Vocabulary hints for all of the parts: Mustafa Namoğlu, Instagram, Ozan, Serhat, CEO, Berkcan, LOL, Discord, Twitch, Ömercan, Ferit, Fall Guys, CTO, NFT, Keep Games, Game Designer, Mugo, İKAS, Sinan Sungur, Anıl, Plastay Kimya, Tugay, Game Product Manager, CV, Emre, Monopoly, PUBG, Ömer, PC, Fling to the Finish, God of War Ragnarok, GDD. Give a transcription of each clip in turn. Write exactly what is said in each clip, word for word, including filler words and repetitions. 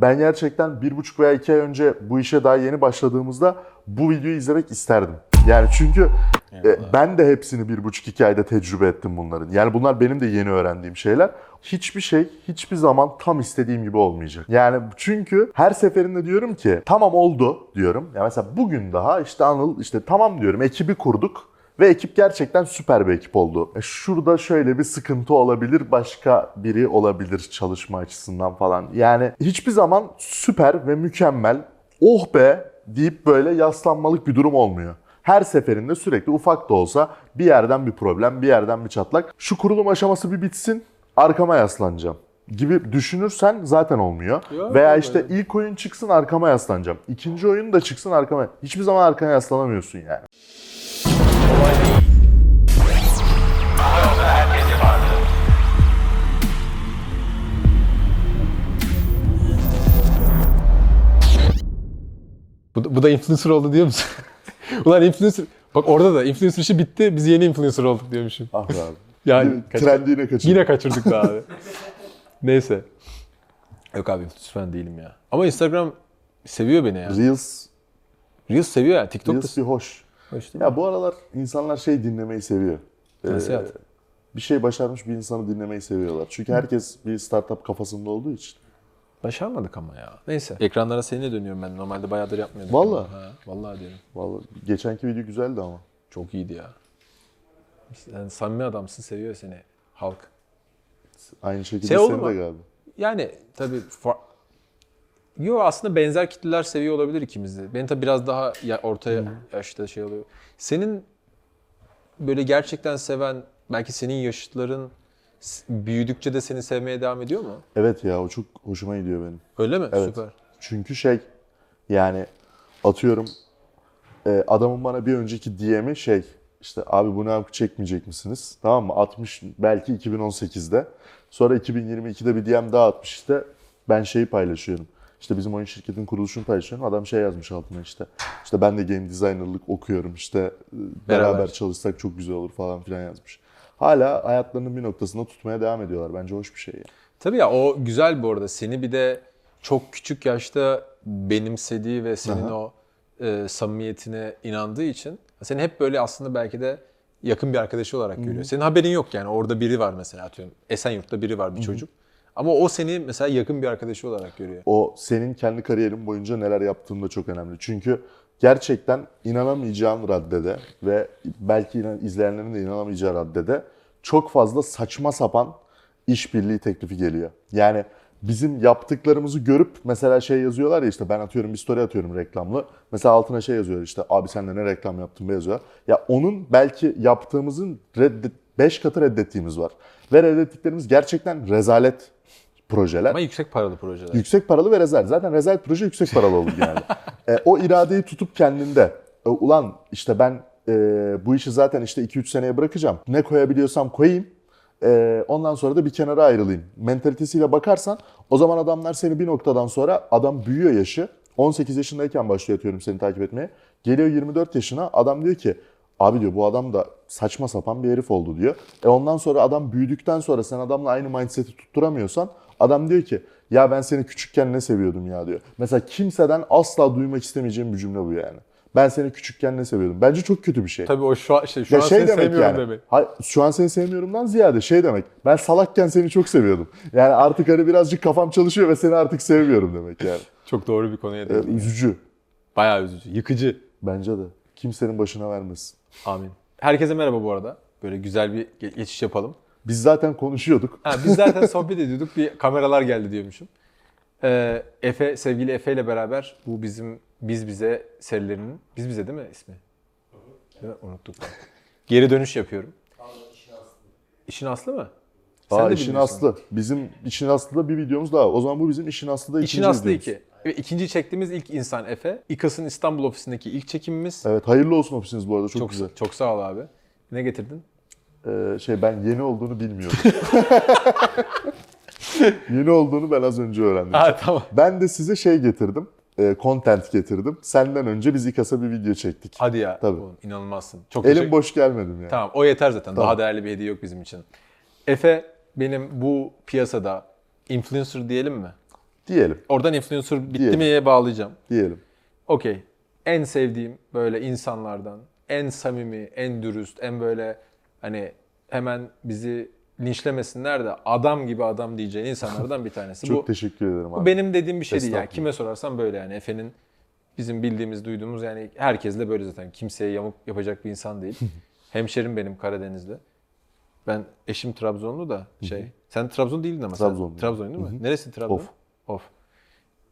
Ben gerçekten bir buçuk veya iki ay önce bu işe daha yeni başladığımızda bu videoyu izlemek isterdim. Yani çünkü evet, e, ben de hepsini bir buçuk iki ayda tecrübe ettim bunların. Yani bunlar benim de yeni öğrendiğim şeyler. Hiçbir şey hiçbir zaman tam istediğim gibi olmayacak. Yani çünkü her seferinde diyorum ki tamam oldu diyorum. Ya mesela bugün daha işte Anıl işte tamam diyorum, ekibi kurduk. Ve ekip gerçekten süper bir ekip oldu. E şurada şöyle bir sıkıntı olabilir, başka biri olabilir çalışma açısından falan. Yani hiçbir zaman süper ve mükemmel, oh be deyip böyle yaslanmalık bir durum olmuyor. Her seferinde sürekli ufak da olsa bir yerden bir problem, bir yerden bir çatlak. Şu kurulum aşaması bir bitsin, arkama yaslanacağım gibi düşünürsen zaten olmuyor. Ya, veya işte öyle. İlk oyun çıksın arkama yaslanacağım. İkinci oyun da çıksın arkama. Hiçbir zaman arkana yaslanamıyorsun yani. Bu, bu da influencer oldu diyor musun? Ulan influencer... Bak orada da influencer işi bitti, biz yeni influencer olduk diyormuşum. Ah be abi. Yani trendi yine kaçırdık. Yine kaçırdık da abi. Neyse. Yok abi influencer değilim ya. Ama Instagram seviyor beni ya. Reels. Reels seviyor ya. TikTok Reels da... bir hoş. Hoş değil ya mi? Bu aralar insanlar şey dinlemeyi seviyor. Nasihat. Ee, bir şey başarmış bir insanı dinlemeyi seviyorlar. Çünkü herkes bir startup kafasında olduğu için. Başarmadık ama ya. Neyse. Ekranlara seninle dönüyorum ben. Normalde bayağıdır yapmıyorduk. Valla. Valla diyorum. Valla. Geçenki video güzeldi ama. Çok iyiydi ya. Yani samimi adamsın, seviyor seni halk. Aynı şekilde şey seni de galiba. Yani tabii... Yo, aslında benzer kitleler seviyor olabilir ikimiz de. Benim tabii biraz daha ortaya yaşta şey oluyor. Senin böyle gerçekten seven, belki senin yaşıtların büyüdükçe de seni sevmeye devam ediyor mu? Evet ya, o çok hoşuma gidiyor benim. Öyle mi? Evet. Süper. Çünkü şey yani atıyorum adamın bana bir önceki D M'i şey işte abi bunu abi çekmeyecek misiniz? Tamam mı? altmış belki iki bin on sekizde. Sonra iki bin yirmi ikide bir D M daha atmış işte ben şeyi paylaşıyorum. İşte bizim oyun şirketinin kuruluşunu paylaşıyorum. Adam şey yazmış altına işte. İşte ben de Game Designer'lık okuyorum işte. Beraber, beraber çalışsak çok güzel olur falan filan yazmış. Hala hayatlarının bir noktasında tutmaya devam ediyorlar. Bence hoş bir şey. Yani. Tabii ya, o güzel bu arada. Seni bir de çok küçük yaşta benimsediği ve senin aha, o e, samimiyetine inandığı için seni hep böyle aslında belki de yakın bir arkadaşı olarak görüyor. Hı-hı. Senin haberin yok yani. Orada biri var mesela, atıyorum. Esenyurt'ta biri var, bir hı-hı, çocuk. Ama o seni mesela yakın bir arkadaşı olarak görüyor. O senin kendi kariyerin boyunca neler yaptığın da çok önemli. Çünkü gerçekten inanamayacağın raddede ve belki izleyenlerin de inanamayacağı raddede çok fazla saçma sapan işbirliği teklifi geliyor. Yani bizim yaptıklarımızı görüp mesela şey yazıyorlar ya işte ben atıyorum bir story atıyorum reklamlı. Mesela altına şey yazıyor işte abi sen de ne reklam yaptın be yazıyorlar. Ya onun belki yaptığımızın beş katı reddettiğimiz var. Ve reddettiklerimiz gerçekten rezalet projeler. Ama yüksek paralı projeler. Yüksek paralı ve rezalet. Zaten rezalet proje yüksek paralı olur genelde. e, o iradeyi tutup kendinde. E, ulan işte ben e, bu işi zaten işte iki üç seneye bırakacağım. Ne koyabiliyorsam koyayım. E, ondan sonra da bir kenara ayrılayım. Mentalitesiyle bakarsan o zaman adamlar seni bir noktadan sonra adam büyüyor yaşı. on sekiz yaşındayken başlıyor atıyorum seni takip etmeye. Geliyor yirmi dört yaşına adam diyor ki abi diyor bu adam da saçma sapan bir herif oldu diyor. E ondan sonra adam büyüdükten sonra sen adamla aynı mindset'i tutturamıyorsan adam diyor ki ya ben seni küçükken ne seviyordum ya diyor. Mesela kimseden asla duymak istemeyeceğim bir cümle bu yani. Ben seni küçükken ne seviyordum. Bence çok kötü bir şey. Tabii o şu an, şey, şu an şey seni sevmiyorum yani, demek. Hayır, şu an seni sevmiyorumdan ziyade şey demek. Ben salakken seni çok seviyordum. Yani artık hani birazcık kafam çalışıyor ve seni artık sevmiyorum demek yani. Çok doğru bir konuya değindin. Ee, üzücü. Bayağı üzücü. Yıkıcı. Bence de. Kimsenin başına vermesin. Amin. Herkese merhaba bu arada. Böyle güzel bir geçiş yapalım. Biz zaten konuşuyorduk. Ha, biz zaten sohbet ediyorduk. Bir kameralar geldi diyormuşum. Ee, Efe, sevgili Efe ile beraber bu bizim Biz Bize serilerinin... Biz Bize değil mi ismi? Değil mi? Unuttuk. Geri dönüş yapıyorum. Abi, işin aslı. İşin aslı mı? Sen Aa, de işin aslı. Bizim işin aslıda bir videomuz daha. O zaman bu bizim işin aslıda ikinci videomuz. İşin aslı iki. Evet, ikinci çektiğimiz ilk insan Efe. İKAS'ın İstanbul ofisindeki ilk çekimimiz. Evet, hayırlı olsun ofisiniz bu arada. Çok, çok güzel. Çok sağ ol abi. Ne getirdin? Ee, şey ben yeni olduğunu bilmiyordum. Yeni olduğunu ben az önce öğrendim. Aa, tamam. Ben de size şey getirdim. E, content getirdim. Senden önce biz İKAS'a bir video çektik. Hadi ya. Tabii. Oğlum, inanılmazsın. Çok elim teşekkür... boş gelmedim yani. Tamam, o yeter zaten. Tamam. Daha değerli bir hediye yok bizim için. Efe benim bu piyasada influencer diyelim mi? Diyelim. Oradan influencer bitti miye bağlayacağım. Diyelim. Okey. En sevdiğim böyle insanlardan, en samimi, en dürüst, en böyle hani hemen bizi linçlemesinler de adam gibi adam diyeceğin insanlardan bir tanesi. Çok bu, teşekkür ederim abi. Bu benim dediğim bir şey değil. Yani kime sorarsam böyle yani. Efe'nin bizim bildiğimiz, duyduğumuz yani herkes de böyle zaten. Kimseye yamuk yapacak bir insan değil. Hemşerim benim Karadeniz'de. Ben eşim Trabzonlu da şey. Sen Trabzon değildin ama. Trabzonlu. Trabzon değil mi? Hı-hı. Neresi Trabzon? Of. Of.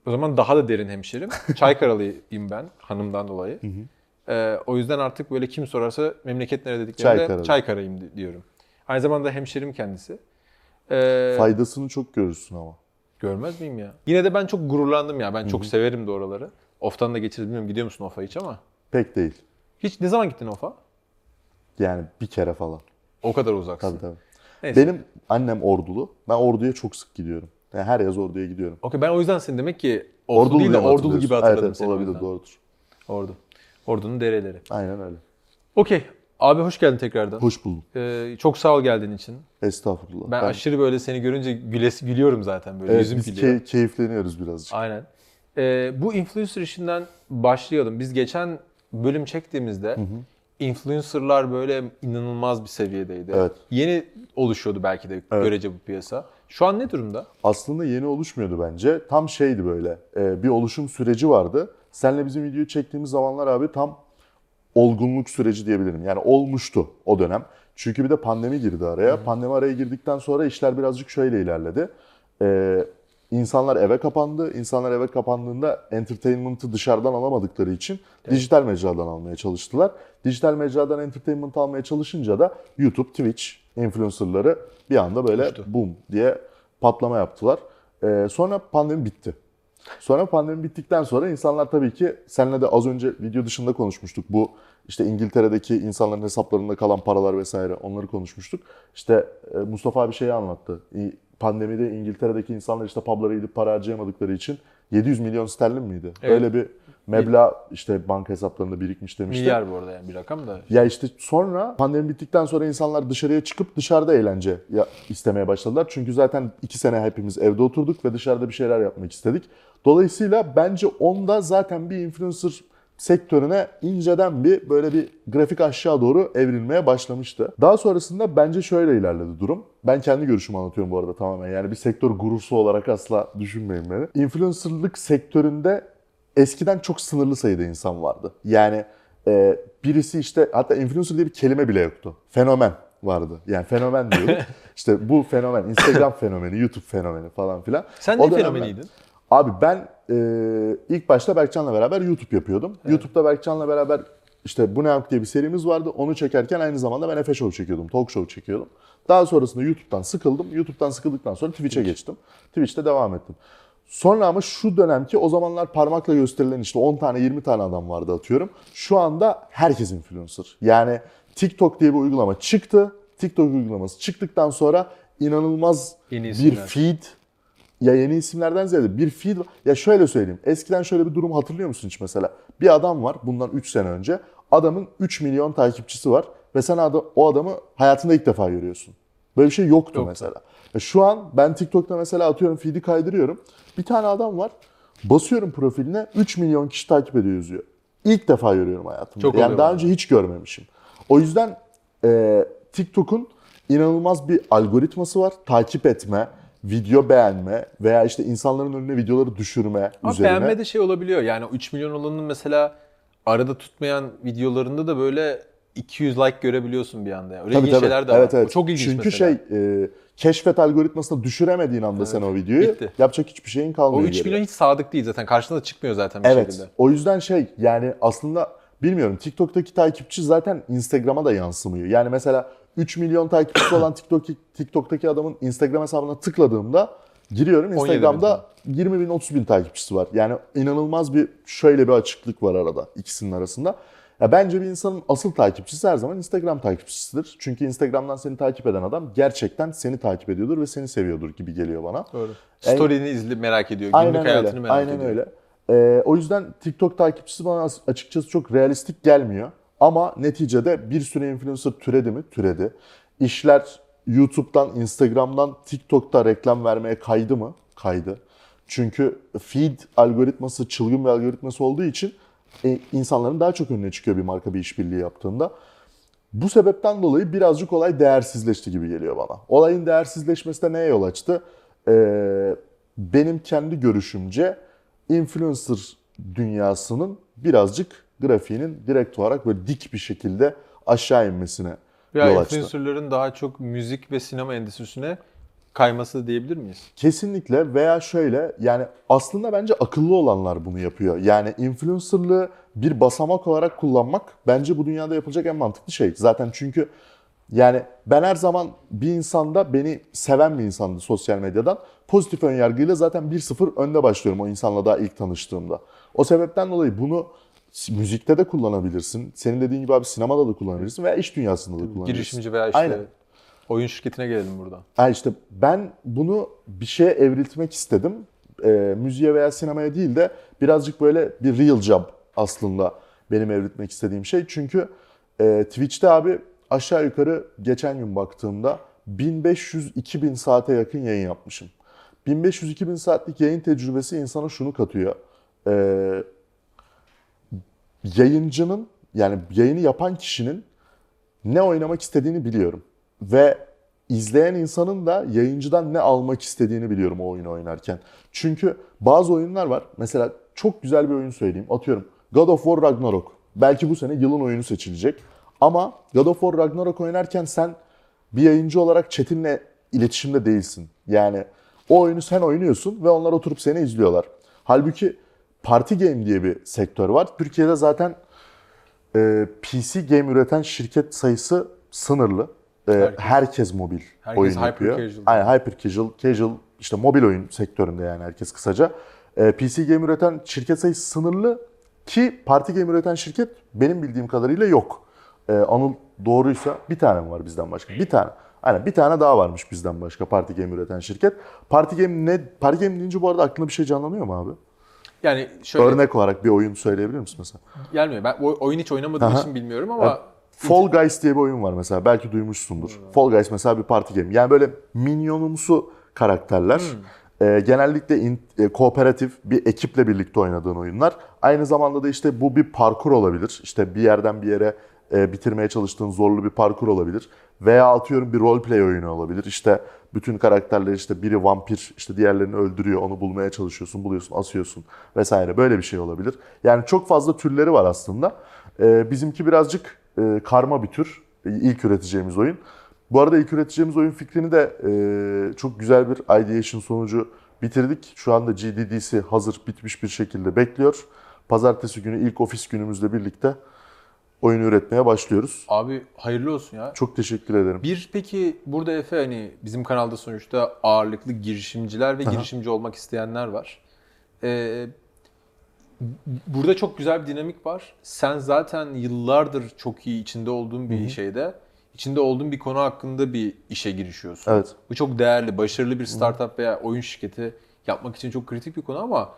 O zaman daha da derin hemşerim. Çaykaralıyım ben hanımdan dolayı. Hı hı. Ee, o yüzden artık böyle kim sorarsa memleket nere dediklerinde Çaykaralı. Çaykarayım diyorum. Aynı zamanda hemşerim kendisi. Ee, Faydasını çok görürsün ama. Görmez miyim ya? Yine de ben çok gururlandım ya. Ben hı hı. çok severim de oraları. Of'tan da geçiriz. Bilmiyorum gidiyor musun Of'a hiç ama? Pek değil. Hiç ne zaman gittin Of'a? Yani bir kere falan. O kadar uzaksın. Tabii tabii. Neyse. Benim annem Ordulu. Ben Ordu'ya çok sık gidiyorum. Yani her yaz Ordu'ya gidiyorum. Okey, ben o yüzden seni demek ki Ordu Ordulu değil de Ordulu gibi hatırladım evet, seni. Evet olabilir, doğrudur. Ordu. Ordu'nun dereleri. Aynen öyle. Okey. Abi hoş geldin tekrardan. Hoş buldum. Ee, çok sağ ol geldiğin için. Estağfurullah. Ben, ben... aşırı böyle seni görünce gülesi, gülüyorum zaten böyle evet, yüzüm gülüyor. Evet biz key, keyifleniyoruz birazcık. Aynen. Ee, bu influencer işinden başlayalım. Biz geçen bölüm çektiğimizde hı hı. influencerlar böyle inanılmaz bir seviyedeydi. Evet. Yeni oluşuyordu belki de evet. görece bu piyasa. Şu an ne durumda? Aslında yeni oluşmuyordu bence. Tam şeydi böyle, bir oluşum süreci vardı. Seninle bizim videoyu çektiğimiz zamanlar abi tam olgunluk süreci diyebilirim. Yani olmuştu o dönem. Çünkü bir de pandemi girdi araya. Hı-hı. Pandemi araya girdikten sonra işler birazcık şöyle ilerledi. Ee, insanlar eve kapandı. İnsanlar eve kapandığında entertainment'ı dışarıdan alamadıkları için evet. dijital mecradan almaya çalıştılar. Dijital mecradan entertainment almaya çalışınca da YouTube, Twitch, influencerları bir anda böyle Uçtu. Boom diye patlama yaptılar. Ee, sonra pandemi bitti. Sonra pandemi bittikten sonra insanlar tabii ki seninle de az önce video dışında konuşmuştuk. Bu işte İngiltere'deki insanların hesaplarında kalan paralar vesaire onları konuşmuştuk. İşte Mustafa abi şeyi anlattı. Pandemide İngiltere'deki insanlar işte pub'lara gidip para harcayamadıkları için yedi yüz milyon sterlin miydi? Evet. Öyle bir meblağ işte banka hesaplarında birikmiş demişti. Milyar bu arada yani bir rakam da. Ya işte sonra pandemi bittikten sonra insanlar dışarıya çıkıp dışarıda eğlence istemeye başladılar. Çünkü zaten iki sene hepimiz evde oturduk ve dışarıda bir şeyler yapmak istedik. Dolayısıyla bence onda zaten bir influencer sektörüne inceden bir böyle bir grafik aşağı doğru evrilmeye başlamıştı. Daha sonrasında bence şöyle ilerledi durum. Ben kendi görüşümü anlatıyorum bu arada tamamen. Yani bir sektör gurusu olarak asla düşünmeyin beni. Influencerlık sektöründe eskiden çok sınırlı sayıda insan vardı. Yani e, birisi işte hatta influencer diye bir kelime bile yoktu. Fenomen vardı. Yani fenomen diyorduk. İşte bu fenomen, Instagram fenomeni, YouTube fenomeni falan filan. Sen ne fenomeniydin? Abi ben e, ilk başta Berkcan'la beraber YouTube yapıyordum. Evet. YouTube'da Berkcan'la beraber işte Bu Ne Hak diye bir serimiz vardı. Onu çekerken aynı zamanda ben Efe Show çekiyordum, Talk Show çekiyordum. Daha sonrasında YouTube'dan sıkıldım. YouTube'dan sıkıldıktan sonra Twitch'e Twitch. geçtim. Twitch'te devam ettim. Sonra ama şu dönemki o zamanlar parmakla gösterilen işte on tane yirmi tane adam vardı atıyorum. Şu anda herkes influencer. Yani TikTok diye bir uygulama çıktı. TikTok uygulaması çıktıktan sonra inanılmaz bir feed. Ya yeni isimlerden ziyade bir feed. Ya şöyle söyleyeyim. Eskiden şöyle bir durum hatırlıyor musun hiç mesela? Bir adam var bundan üç sene önce. Adamın üç milyon takipçisi var. Ve sen adam, o adamı hayatında ilk defa görüyorsun. Böyle bir şey yoktu Yok. mesela. Ya şu an ben TikTok'ta mesela atıyorum feed'i kaydırıyorum. Bir tane adam var. Basıyorum profiline üç milyon kişi takip ediyor yazıyor. İlk defa görüyorum hayatımda. Çok yani daha önce hiç görmemişim. O yüzden e, TikTok'un inanılmaz bir algoritması var. Takip etme, video beğenme veya işte insanların önüne videoları düşürme Ama üzerine. Beğenme de şey olabiliyor. Yani üç milyon olanın mesela arada tutmayan videolarında da böyle iki yüz like görebiliyorsun bir anda. Yani. Öyle tabii, ilginç tabii. şeyler de evet, var. Evet. Çok ilginç Çünkü mesela. Çünkü şey... E, keşfet algoritmasına düşüremediğin anda evet. sen o videoyu Bitti. yapacak hiçbir şeyin kalmıyor. O üç milyon hiç sadık değil zaten. Karşına da çıkmıyor zaten bir evet. şekilde. O yüzden şey yani aslında bilmiyorum TikTok'taki takipçi zaten Instagram'a da yansımıyor. Yani mesela üç milyon takipçisi olan TikTok, TikTok'taki adamın Instagram hesabına tıkladığımda giriyorum. Instagram'da yirmi bin otuz bin takipçisi var. Yani inanılmaz bir şöyle bir açıklık var arada ikisinin arasında. Ya bence bir insanın asıl takipçisi her zaman Instagram takipçisidir. Çünkü Instagram'dan seni takip eden adam gerçekten seni takip ediyordur ve seni seviyordur gibi geliyor bana. Doğru. Yani, Story'ini izleyip merak ediyor. Günlük aynen hayatını öyle, merak aynen ediyor. Aynen öyle. Ee, o yüzden TikTok takipçisi bana açıkçası çok realistik gelmiyor. Ama neticede bir sürü influencer türedi mi? Türedi. İşler YouTube'dan, Instagram'dan, TikTok'ta reklam vermeye kaydı mı? Kaydı. Çünkü feed algoritması çılgın bir algoritması olduğu için e, insanların daha çok önüne çıkıyor bir marka bir işbirliği yaptığında. Bu sebepten dolayı birazcık olay değersizleşti gibi geliyor bana. Olayın değersizleşmesi de neye yol açtı? Ee, benim kendi görüşümce influencer dünyasının birazcık grafiğinin direkt olarak böyle dik bir şekilde aşağı inmesine ya yol açtı. Influencerların daha çok müzik ve sinema endüstrisine kayması diyebilir miyiz? Kesinlikle veya şöyle yani aslında bence akıllı olanlar bunu yapıyor. Yani influencerlığı bir basamak olarak kullanmak bence bu dünyada yapılacak en mantıklı şey. Zaten çünkü yani ben her zaman bir insanda beni seven bir insandı sosyal medyadan. Pozitif önyargıyla zaten bir sıfır önde başlıyorum o insanla daha ilk tanıştığımda. O sebepten dolayı bunu müzikte de kullanabilirsin. Senin dediğin gibi abi sinemada da kullanabilirsin veya iş dünyasında da kullanabilirsin. Girişimci veya işte... Aynen. Oyun şirketine gelelim buradan. Ha işte ben bunu bir şeye evriltmek istedim. E, müziğe veya sinemaya değil de birazcık böyle bir real job aslında benim evriltmek istediğim şey. Çünkü e, Twitch'te abi aşağı yukarı geçen gün baktığımda bin beş yüz iki bin saate yakın yayın yapmışım. bin beş yüz iki bin saatlik yayın tecrübesi insana şunu katıyor. E, yayıncının yani yayını yapan kişinin ne oynamak istediğini biliyorum. Ve izleyen insanın da yayıncıdan ne almak istediğini biliyorum o oyunu oynarken. Çünkü bazı oyunlar var. Mesela çok güzel bir oyun söyleyeyim. Atıyorum God of War Ragnarok. Belki bu sene yılın oyunu seçilecek. Ama God of War Ragnarok oynarken sen bir yayıncı olarak chat'inle iletişimde değilsin. Yani o oyunu sen oynuyorsun ve onlar oturup seni izliyorlar. Halbuki Party Game diye bir sektör var. Türkiye'de zaten e, P C game üreten şirket sayısı sınırlı. Herkes. herkes mobil herkes oyun hyper yapıyor. Casual. Aynen hyper casual, casual işte mobil oyun sektöründe yani herkes kısaca. P C game üreten şirket sayısı sınırlı ki party game üreten şirket benim bildiğim kadarıyla yok. Anıl doğruysa bir tane mi var bizden başka? Bir tane. Aynen bir tane daha varmış bizden başka party game üreten şirket. Party game ne? Party game deyince bu arada aklına bir şey canlanıyor mu abi? Yani şöyle, örnek olarak bir oyun söyleyebilir misin mesela? Gelmiyor. Ben oyun hiç oynamadığım Aha. için bilmiyorum ama evet. Fall Guys diye bir oyun var mesela. Belki duymuşsundur. Hmm. Fall Guys mesela bir party game. Yani böyle minyonumsu karakterler. Hmm. E, genellikle in, e, kooperatif bir ekiple birlikte oynadığın oyunlar. Aynı zamanda da işte bu bir parkur olabilir. İşte bir yerden bir yere e, bitirmeye çalıştığın zorlu bir parkur olabilir. Veya atıyorum bir role play oyunu olabilir. İşte bütün karakterler işte biri vampir, işte diğerlerini öldürüyor. Onu bulmaya çalışıyorsun, buluyorsun, asıyorsun vesaire. Böyle bir şey olabilir. Yani çok fazla türleri var aslında. E, bizimki birazcık E, karma bir tür. E, ilk üreteceğimiz oyun. Bu arada ilk üreteceğimiz oyun fikrini de e, çok güzel bir ideation sonucu bitirdik. Şu anda G D D'si hazır bitmiş bir şekilde bekliyor. Pazartesi günü ilk ofis günümüzle birlikte oyunu üretmeye başlıyoruz. Abi hayırlı olsun ya. Çok teşekkür ederim. Bir peki burada Efe hani bizim kanalda sonuçta ağırlıklı girişimciler ve Aha. girişimci olmak isteyenler var. Ee, Burada çok güzel bir dinamik var. Sen zaten yıllardır çok iyi içinde olduğun bir Hı-hı. şeyde, içinde olduğun bir konu hakkında bir işe girişiyorsun. Evet. Bu çok değerli, başarılı bir startup Hı-hı. veya oyun şirketi yapmak için çok kritik bir konu ama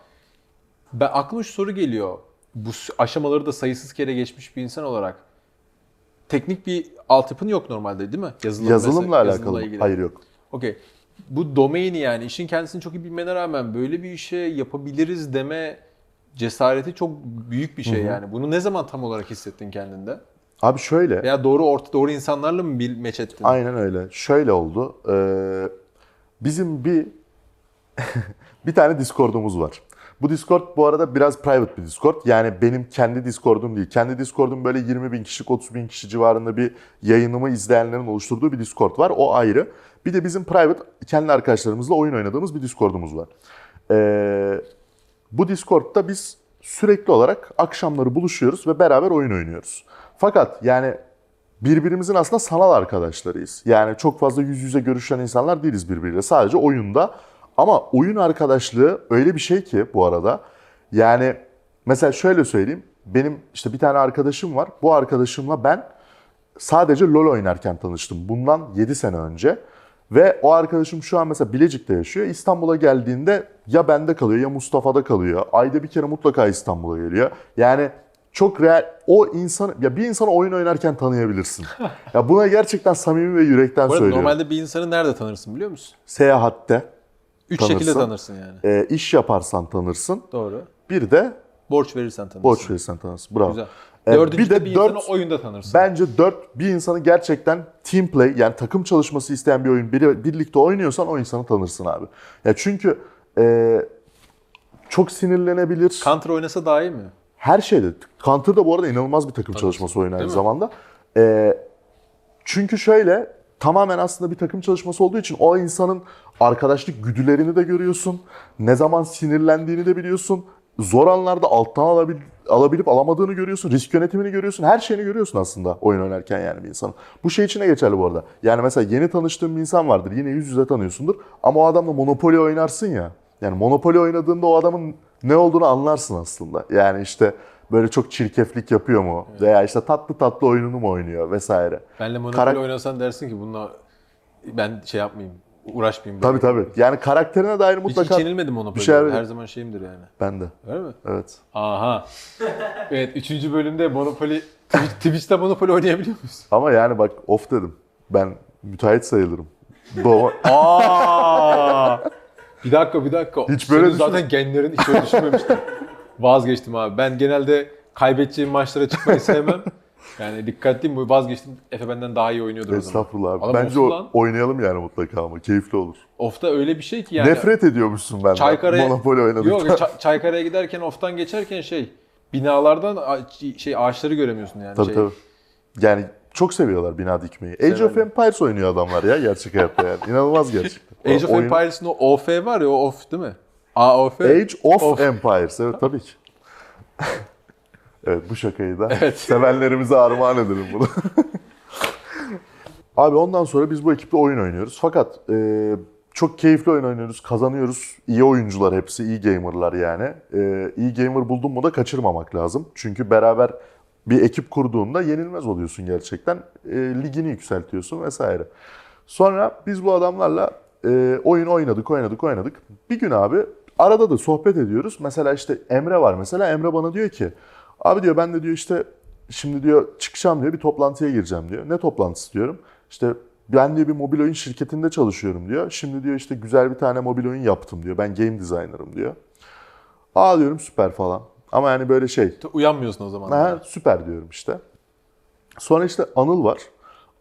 ben aklıma şu soru geliyor. Bu aşamaları da sayısız kere geçmiş bir insan olarak. Teknik bir altyapın yok normalde değil mi? Yazılım Yazılımla mesela, alakalı. Yazılımla Hayır yok. Okey. Bu domaini yani işin kendisini çok iyi bilmene rağmen böyle bir işe yapabiliriz deme cesareti çok büyük bir şey Hı-hı. yani. Bunu ne zaman tam olarak hissettin kendinde? Abi şöyle. Veya doğru orta, doğru insanlarla mı bir meç ettin? Aynen öyle. Şöyle oldu. Ee, bizim bir bir tane Discord'umuz var. Bu Discord bu arada biraz private bir Discord. Yani benim kendi Discord'um değil. Kendi Discord'um böyle yirmi bin kişilik, otuz bin kişi civarında bir yayınımı izleyenlerin oluşturduğu bir Discord var. O ayrı. Bir de bizim private kendi arkadaşlarımızla oyun oynadığımız bir Discord'umuz var. Eee... Bu Discord'da biz sürekli olarak akşamları buluşuyoruz ve beraber oyun oynuyoruz. Fakat yani birbirimizin aslında sanal arkadaşlarıyız. Yani çok fazla yüz yüze görüşen insanlar değiliz birbiriyle. Sadece oyunda. Ama oyun arkadaşlığı öyle bir şey ki bu arada. Yani mesela şöyle söyleyeyim. Benim işte bir tane arkadaşım var. Bu arkadaşımla ben sadece LOL oynarken tanıştım. Bundan yedi sene önce. Ve o arkadaşım şu an mesela Bilecik'te yaşıyor. İstanbul'a geldiğinde ya bende kalıyor ya Mustafa'da kalıyor. Ayda bir kere mutlaka İstanbul'a geliyor. Yani çok real o insan ya bir insanı oyun oynarken tanıyabilirsin. Ya buna gerçekten samimi ve yürekten söylüyorum. Normalde bir insanı nerede tanırsın biliyor musun? Seyahatte. Üç tanırsın. Şekilde tanırsın yani. E, iş yaparsan tanırsın. Doğru. Bir de borç verirsen tanırsın. Borç verirsen tanırsın. Bravo. Güzel. Dördüncü bir de bir dört, insanı oyunda tanırsın. Bence dört, bir insanı gerçekten team play, yani takım çalışması isteyen bir oyun, biri, birlikte oynuyorsan o insanı tanırsın abi. Ya çünkü e, çok sinirlenebilir. Counter oynasa daha iyi mi? Her şeyde. Counter da bu arada inanılmaz bir takım tanırsın, çalışması oyunu aynı zamanda. E, çünkü şöyle, tamamen aslında bir takım çalışması olduğu için o insanın arkadaşlık güdülerini de görüyorsun. Ne zaman sinirlendiğini de biliyorsun. Zor anlarda alttan alabil, alabilip alamadığını görüyorsun. Risk yönetimini görüyorsun. Her şeyini görüyorsun aslında oyun oynarken yani bir insanın. Bu şey için de geçerli bu arada. Yani mesela yeni tanıştığın bir insan vardır. Yine yüz yüze tanıyorsundur. Ama o adamla Monopoly oynarsın ya. Yani Monopoly oynadığında o adamın ne olduğunu anlarsın aslında. Yani işte böyle çok çirkeflik yapıyor mu? Evet. Veya işte tatlı tatlı oyununu mu oynuyor vesaire. Benle Monopoly Karak- oynasan dersin ki bununla ben şey yapmayayım. Uğraşmayayım. Tabii tabii. Yani karakterine dair mutlaka... Hiç içenilmedi Monopoly. Şey her zaman şeyimdir yani. Ben de. Öyle mi? Evet. Aha. Evet, üçüncü bölümde Monopoly... Twitch, Twitch'te Monopoly oynayabiliyor muyuz? Ama yani bak, off dedim. Ben müteahhit sayılırım. Doğru. Aaa! Bir dakika, bir dakika. Hiç böyle düşün... Zaten genlerin hiç öyle düşünmemiştim. Vazgeçtim abi. Ben genelde kaybedeceğim maçlara çıkmayı sevmem. Yani dikkatliyim, vazgeçtim. Efe benden daha iyi oynuyordur o zaman. Estağfurullah abi. Adam bence o, oynayalım yani mutlaka ama. Keyifli olur. Of'ta öyle bir şey ki yani. Nefret ediyormuşsun benden. Çaykara'ya... Monopoly oynadıktan. Yok, ç- Çaykara'ya giderken, of'tan geçerken şey, binalardan a- şey ağaçları göremiyorsun yani. Tabii şey. Tabii. Yani çok seviyorlar bina dikmeyi. Age Severli. Of Empires oynuyor adamlar ya gerçek hayatta yani. İnanılmaz gerçekten. Age of Oyun... Empires'ın o O F var ya, o of değil mi? A O F. Age of, of. Empires. Evet tabii ki. Evet, bu şakayı da evet, sevenlerimize armağan edelim bunu. Abi ondan sonra biz bu ekiple oyun oynuyoruz. Fakat e, çok keyifli oyun oynuyoruz, kazanıyoruz. İyi oyuncular hepsi, iyi gamerlar yani. E, iyi gamer buldun mu da kaçırmamak lazım. Çünkü beraber bir ekip kurduğunda yenilmez oluyorsun gerçekten. E, ligini yükseltiyorsun vesaire. Sonra biz bu adamlarla e, oyun oynadık, oynadık, oynadık. Bir gün abi arada da sohbet ediyoruz. Mesela işte Emre var mesela. Emre bana diyor ki, abi diyor ben de diyor işte şimdi diyor çıkacağım diyor, bir toplantıya gireceğim diyor. Ne toplantısı diyorum. İşte ben diyor bir mobil oyun şirketinde çalışıyorum diyor. Şimdi diyor işte güzel bir tane mobil oyun yaptım diyor. Ben Game Designer'ım diyor. Aa diyorum, süper falan. Ama yani böyle şey. Uyanmıyorsun o zaman. Ha, süper diyorum işte. Sonra işte Anıl var.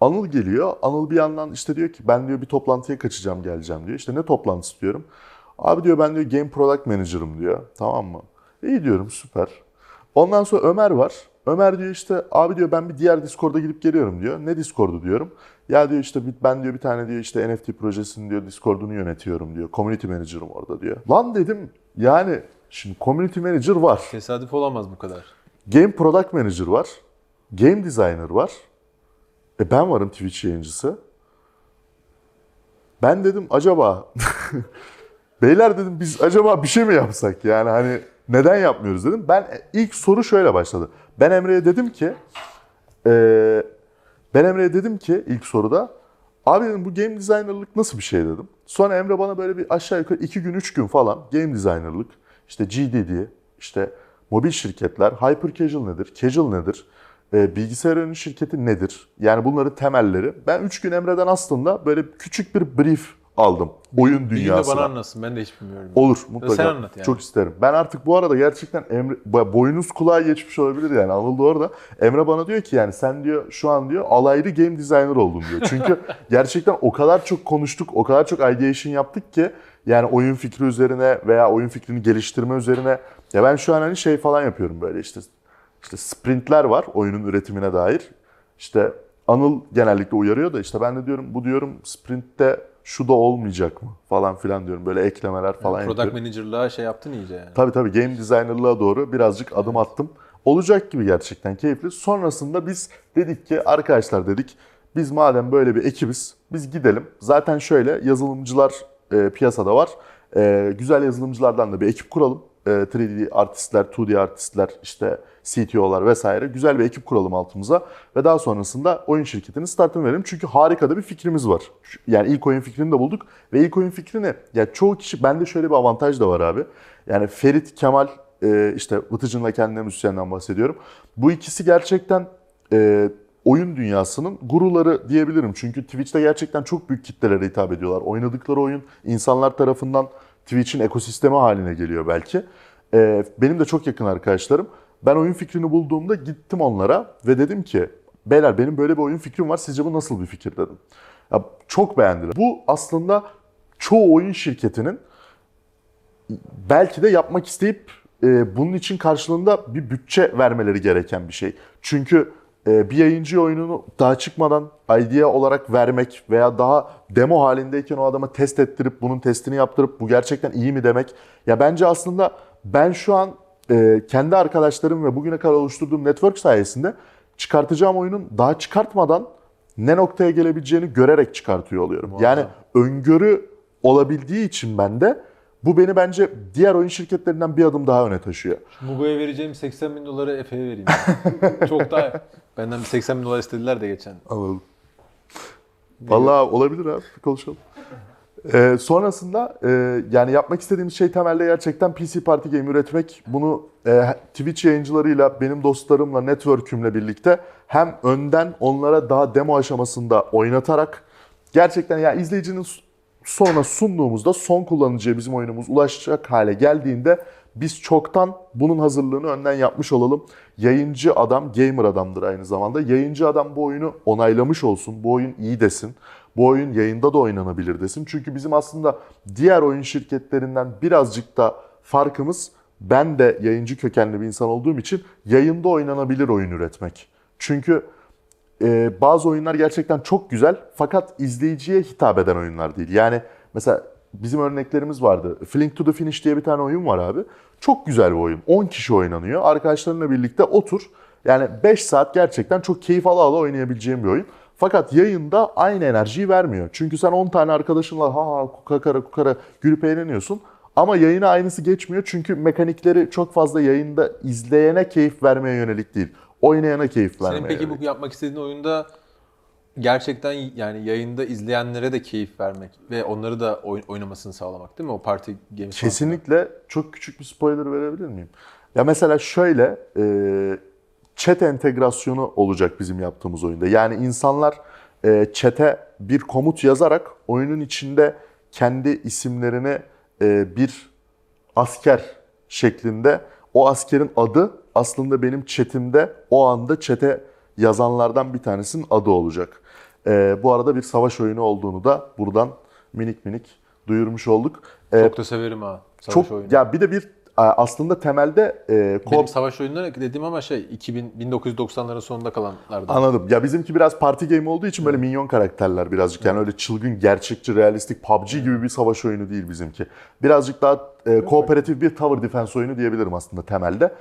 Anıl geliyor. Anıl bir yandan işte diyor ki ben diyor bir toplantıya kaçacağım, geleceğim diyor. İşte ne toplantısı diyorum. Abi diyor ben diyor Game Product Manager'ım diyor. Tamam mı? İyi diyorum, süper. Ondan sonra Ömer var. Ömer diyor işte abi diyor ben bir diğer Discord'a gidip geliyorum diyor. Ne Discord'u diyorum. Ya diyor işte ben diyor bir tane diyor işte N F T projesinin diyor Discord'unu yönetiyorum diyor. Community Manager'ım orada diyor. Lan dedim yani şimdi Community Manager var. Tesadüf olamaz bu kadar. Game Product Manager var. Game Designer var. E ben varım Twitch yayıncısı. Ben dedim acaba beyler dedim biz acaba bir şey mi yapsak yani hani neden yapmıyoruz dedim. Ben ilk soru şöyle başladı. Ben Emre'ye dedim ki, e, ben Emre'ye dedim ki ilk soruda, abi dedim bu game designer'lık nasıl bir şey dedim. Sonra Emre bana böyle bir aşağı yukarı iki gün üç gün falan game designer'lık, işte G D D, işte mobil şirketler, hyper casual nedir, casual nedir, e, bilgisayar oyunu şirketi nedir, yani bunların temelleri. Ben üç gün Emre'den aslında böyle küçük bir brief aldım. Oyun bir dünyasına. Bir bana anlatsın. Ben de hiç bilmiyorum. Olur. Mutlaka. Sen anlat yani. Çok isterim. Ben artık bu arada gerçekten Emre, boynuz kulağa geçmiş olabilir yani. Anıldı orada. Emre bana diyor ki yani sen diyor şu an diyor alaylı game designer oldun diyor. Çünkü gerçekten o kadar çok konuştuk, o kadar çok ideation yaptık ki yani oyun fikri üzerine veya oyun fikrini geliştirme üzerine. Ya ben şu an hani şey falan yapıyorum böyle işte. İşte sprintler var oyunun üretimine dair. İşte Anıl genellikle uyarıyor da işte ben de diyorum bu diyorum sprintte şu da olmayacak mı falan filan diyorum. Böyle eklemeler falan yani yapıyorum. Product manager'lığa şey yaptın iyice yani. Tabii tabii game designer'lığa doğru birazcık evet, adım attım. Olacak gibi gerçekten keyifli. Sonrasında biz dedik ki arkadaşlar dedik biz madem böyle bir ekibiz biz gidelim. Zaten şöyle yazılımcılar e, piyasada var. E, güzel yazılımcılardan da bir ekip kuralım. E, üç D artistler, iki D artistler, işte C T O'lar vesaire. Güzel bir ekip kuralım altımıza ve daha sonrasında oyun şirketinin startını verelim. Çünkü harika da bir fikrimiz var. Yani ilk oyun fikrini de bulduk ve ilk oyun fikrini yani çoğu kişi, bende şöyle bir avantaj da var abi. Yani Ferit, Kemal, işte Vıtıcın'la kendine müzisyenlerden bahsediyorum. Bu ikisi gerçekten e, oyun dünyasının guruları diyebilirim. Çünkü Twitch'te gerçekten çok büyük kitlelere hitap ediyorlar. Oynadıkları oyun insanlar tarafından Twitch'in ekosistemi haline geliyor belki. Ee, benim de çok yakın arkadaşlarım. Ben oyun fikrini bulduğumda gittim onlara ve dedim ki beyler benim böyle bir oyun fikrim var, sizce bu nasıl bir fikir dedim. Ya, çok beğendiler. Bu aslında çoğu oyun şirketinin belki de yapmak isteyip e, bunun için karşılığında bir bütçe vermeleri gereken bir şey. Çünkü e, bir yayıncı oyununu daha çıkmadan idea olarak vermek veya daha demo halindeyken o adama test ettirip bunun testini yaptırıp bu gerçekten iyi mi demek. Ya bence aslında ben şu an e, kendi arkadaşlarım ve bugüne kadar oluşturduğum network sayesinde çıkartacağım oyunun daha çıkartmadan ne noktaya gelebileceğini görerek çıkartıyor oluyorum. Vallahi. Yani öngörü olabildiği için bende bu beni bence diğer oyun şirketlerinden bir adım daha öne taşıyor. Mugo'ya vereceğim seksen bin doları Efe'ye vereyim. Yani. Çok daha benden bir seksen bin dolar istediler de geçen. Anladım. Vallahi olabilir abi, konuşalım. Ee, sonrasında e, yani yapmak istediğimiz şey temelde gerçekten P C Party Game üretmek. Bunu e, Twitch yayıncılarıyla, benim dostlarımla, network'ümle birlikte hem önden onlara daha demo aşamasında oynatarak gerçekten ya yani izleyicinin sonra sunduğumuzda son kullanıcıya bizim oyunumuz ulaşacak hale geldiğinde biz çoktan bunun hazırlığını önden yapmış olalım. Yayıncı adam gamer adamdır aynı zamanda. Yayıncı adam bu oyunu onaylamış olsun, bu oyun iyi desin. Bu oyun yayında da oynanabilir desin. Çünkü bizim aslında diğer oyun şirketlerinden birazcık da farkımız, ben de yayıncı kökenli bir insan olduğum için yayında oynanabilir oyun üretmek. Çünkü e, bazı oyunlar gerçekten çok güzel fakat izleyiciye hitap eden oyunlar değil. Yani mesela bizim örneklerimiz vardı. Fling to the Finish diye bir tane oyun var abi. Çok güzel bir oyun. on kişi oynanıyor. Arkadaşlarınla birlikte otur. Yani beş saat gerçekten çok keyif ala ala oynayabileceğim bir oyun. Fakat yayında aynı enerjiyi vermiyor. Çünkü sen on tane arkadaşınla ha ha kukakara kukara gülüp eğleniyorsun. Ama yayına aynısı geçmiyor. Çünkü mekanikleri çok fazla yayında izleyene keyif vermeye yönelik değil. Oynayana keyif vermeye yönelik. Senin peki yönelik. Bu yapmak istediğin oyunda gerçekten yani yayında izleyenlere de keyif vermek ve onları da oynamasını sağlamak değil mi? O party game. Kesinlikle sonrasında. Çok küçük bir spoiler verebilir miyim? Ya mesela şöyle... Ee... Chat entegrasyonu olacak bizim yaptığımız oyunda. Yani insanlar e, chat'e bir komut yazarak oyunun içinde kendi isimlerini e, bir asker şeklinde, o askerin adı aslında benim chat'imde o anda chat'e yazanlardan bir tanesinin adı olacak. E, bu arada bir savaş oyunu olduğunu da buradan minik minik duyurmuş olduk. E, çok da severim ha savaş oyunu. Ya bir de bir aslında temelde e, ko- benim savaş oyunları dediğim ama şey iki bin bin dokuz yüz doksanların sonunda kalanlardan. Anladım. Ya bizimki biraz party game olduğu için böyle minyon karakterler birazcık. Yani öyle çılgın, gerçekçi, realistik P U B G gibi bir savaş oyunu değil bizimki. Birazcık daha e, kooperatif bir tower defense oyunu diyebilirim aslında temelde.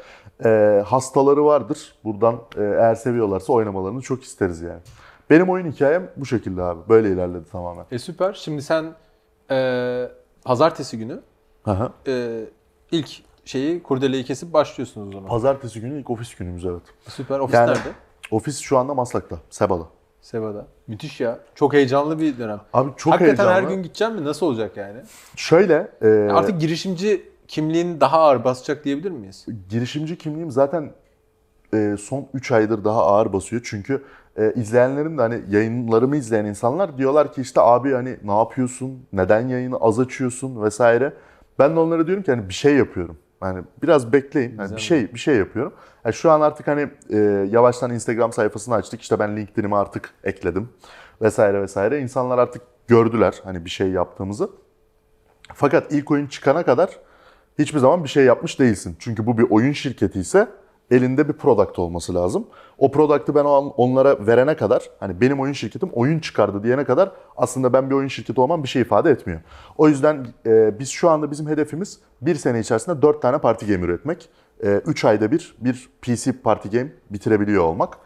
E, hastaları vardır. Buradan e, eğer seviyorlarsa oynamalarını çok isteriz yani. Benim oyun hikayem bu şekilde abi. Böyle ilerledi tamamen. E süper. Şimdi sen e, pazartesi günü aha. E, İlk şeyi kurdeleyi kesip başlıyorsunuz o zaman. Pazartesi günü ilk ofis günümüz evet. Süper. Ofis yani, nerede? Ofis şu anda Maslak'ta. Seba'da. Seba'da. Müthiş ya. Çok heyecanlı bir dönem. Abi çok hakikaten heyecanlı. Hakikaten her gün gideceğim mi? Nasıl olacak yani? Şöyle. E... Yani artık girişimci kimliğin daha ağır basacak diyebilir miyiz? Girişimci kimliğim zaten e, son üç aydır daha ağır basıyor. Çünkü e, izleyenlerim de hani yayınlarımı izleyen insanlar diyorlar ki işte abi hani ne yapıyorsun? Neden yayını az açıyorsun? Vesaire. Ben de onlara diyorum ki hani bir şey yapıyorum. Yani biraz bekleyin. Yani bir şey bir şey yapıyorum. Yani şu an artık hani e, yavaştan Instagram sayfasını açtık. İşte ben LinkedIn'imi artık ekledim vesaire vesaire. İnsanlar artık gördüler hani bir şey yaptığımızı. Fakat ilk oyun çıkana kadar hiçbir zaman bir şey yapmış değilsin. Çünkü bu bir oyun şirketi ise elinde bir product olması lazım. O product'ı ben onlara verene kadar, hani benim oyun şirketim oyun çıkardı diyene kadar aslında ben bir oyun şirketi olmam bir şey ifade etmiyor. O yüzden e, biz şu anda bizim hedefimiz bir sene içerisinde dört tane party game üretmek. üç ayda bir bir P C party game bitirebiliyor olmak.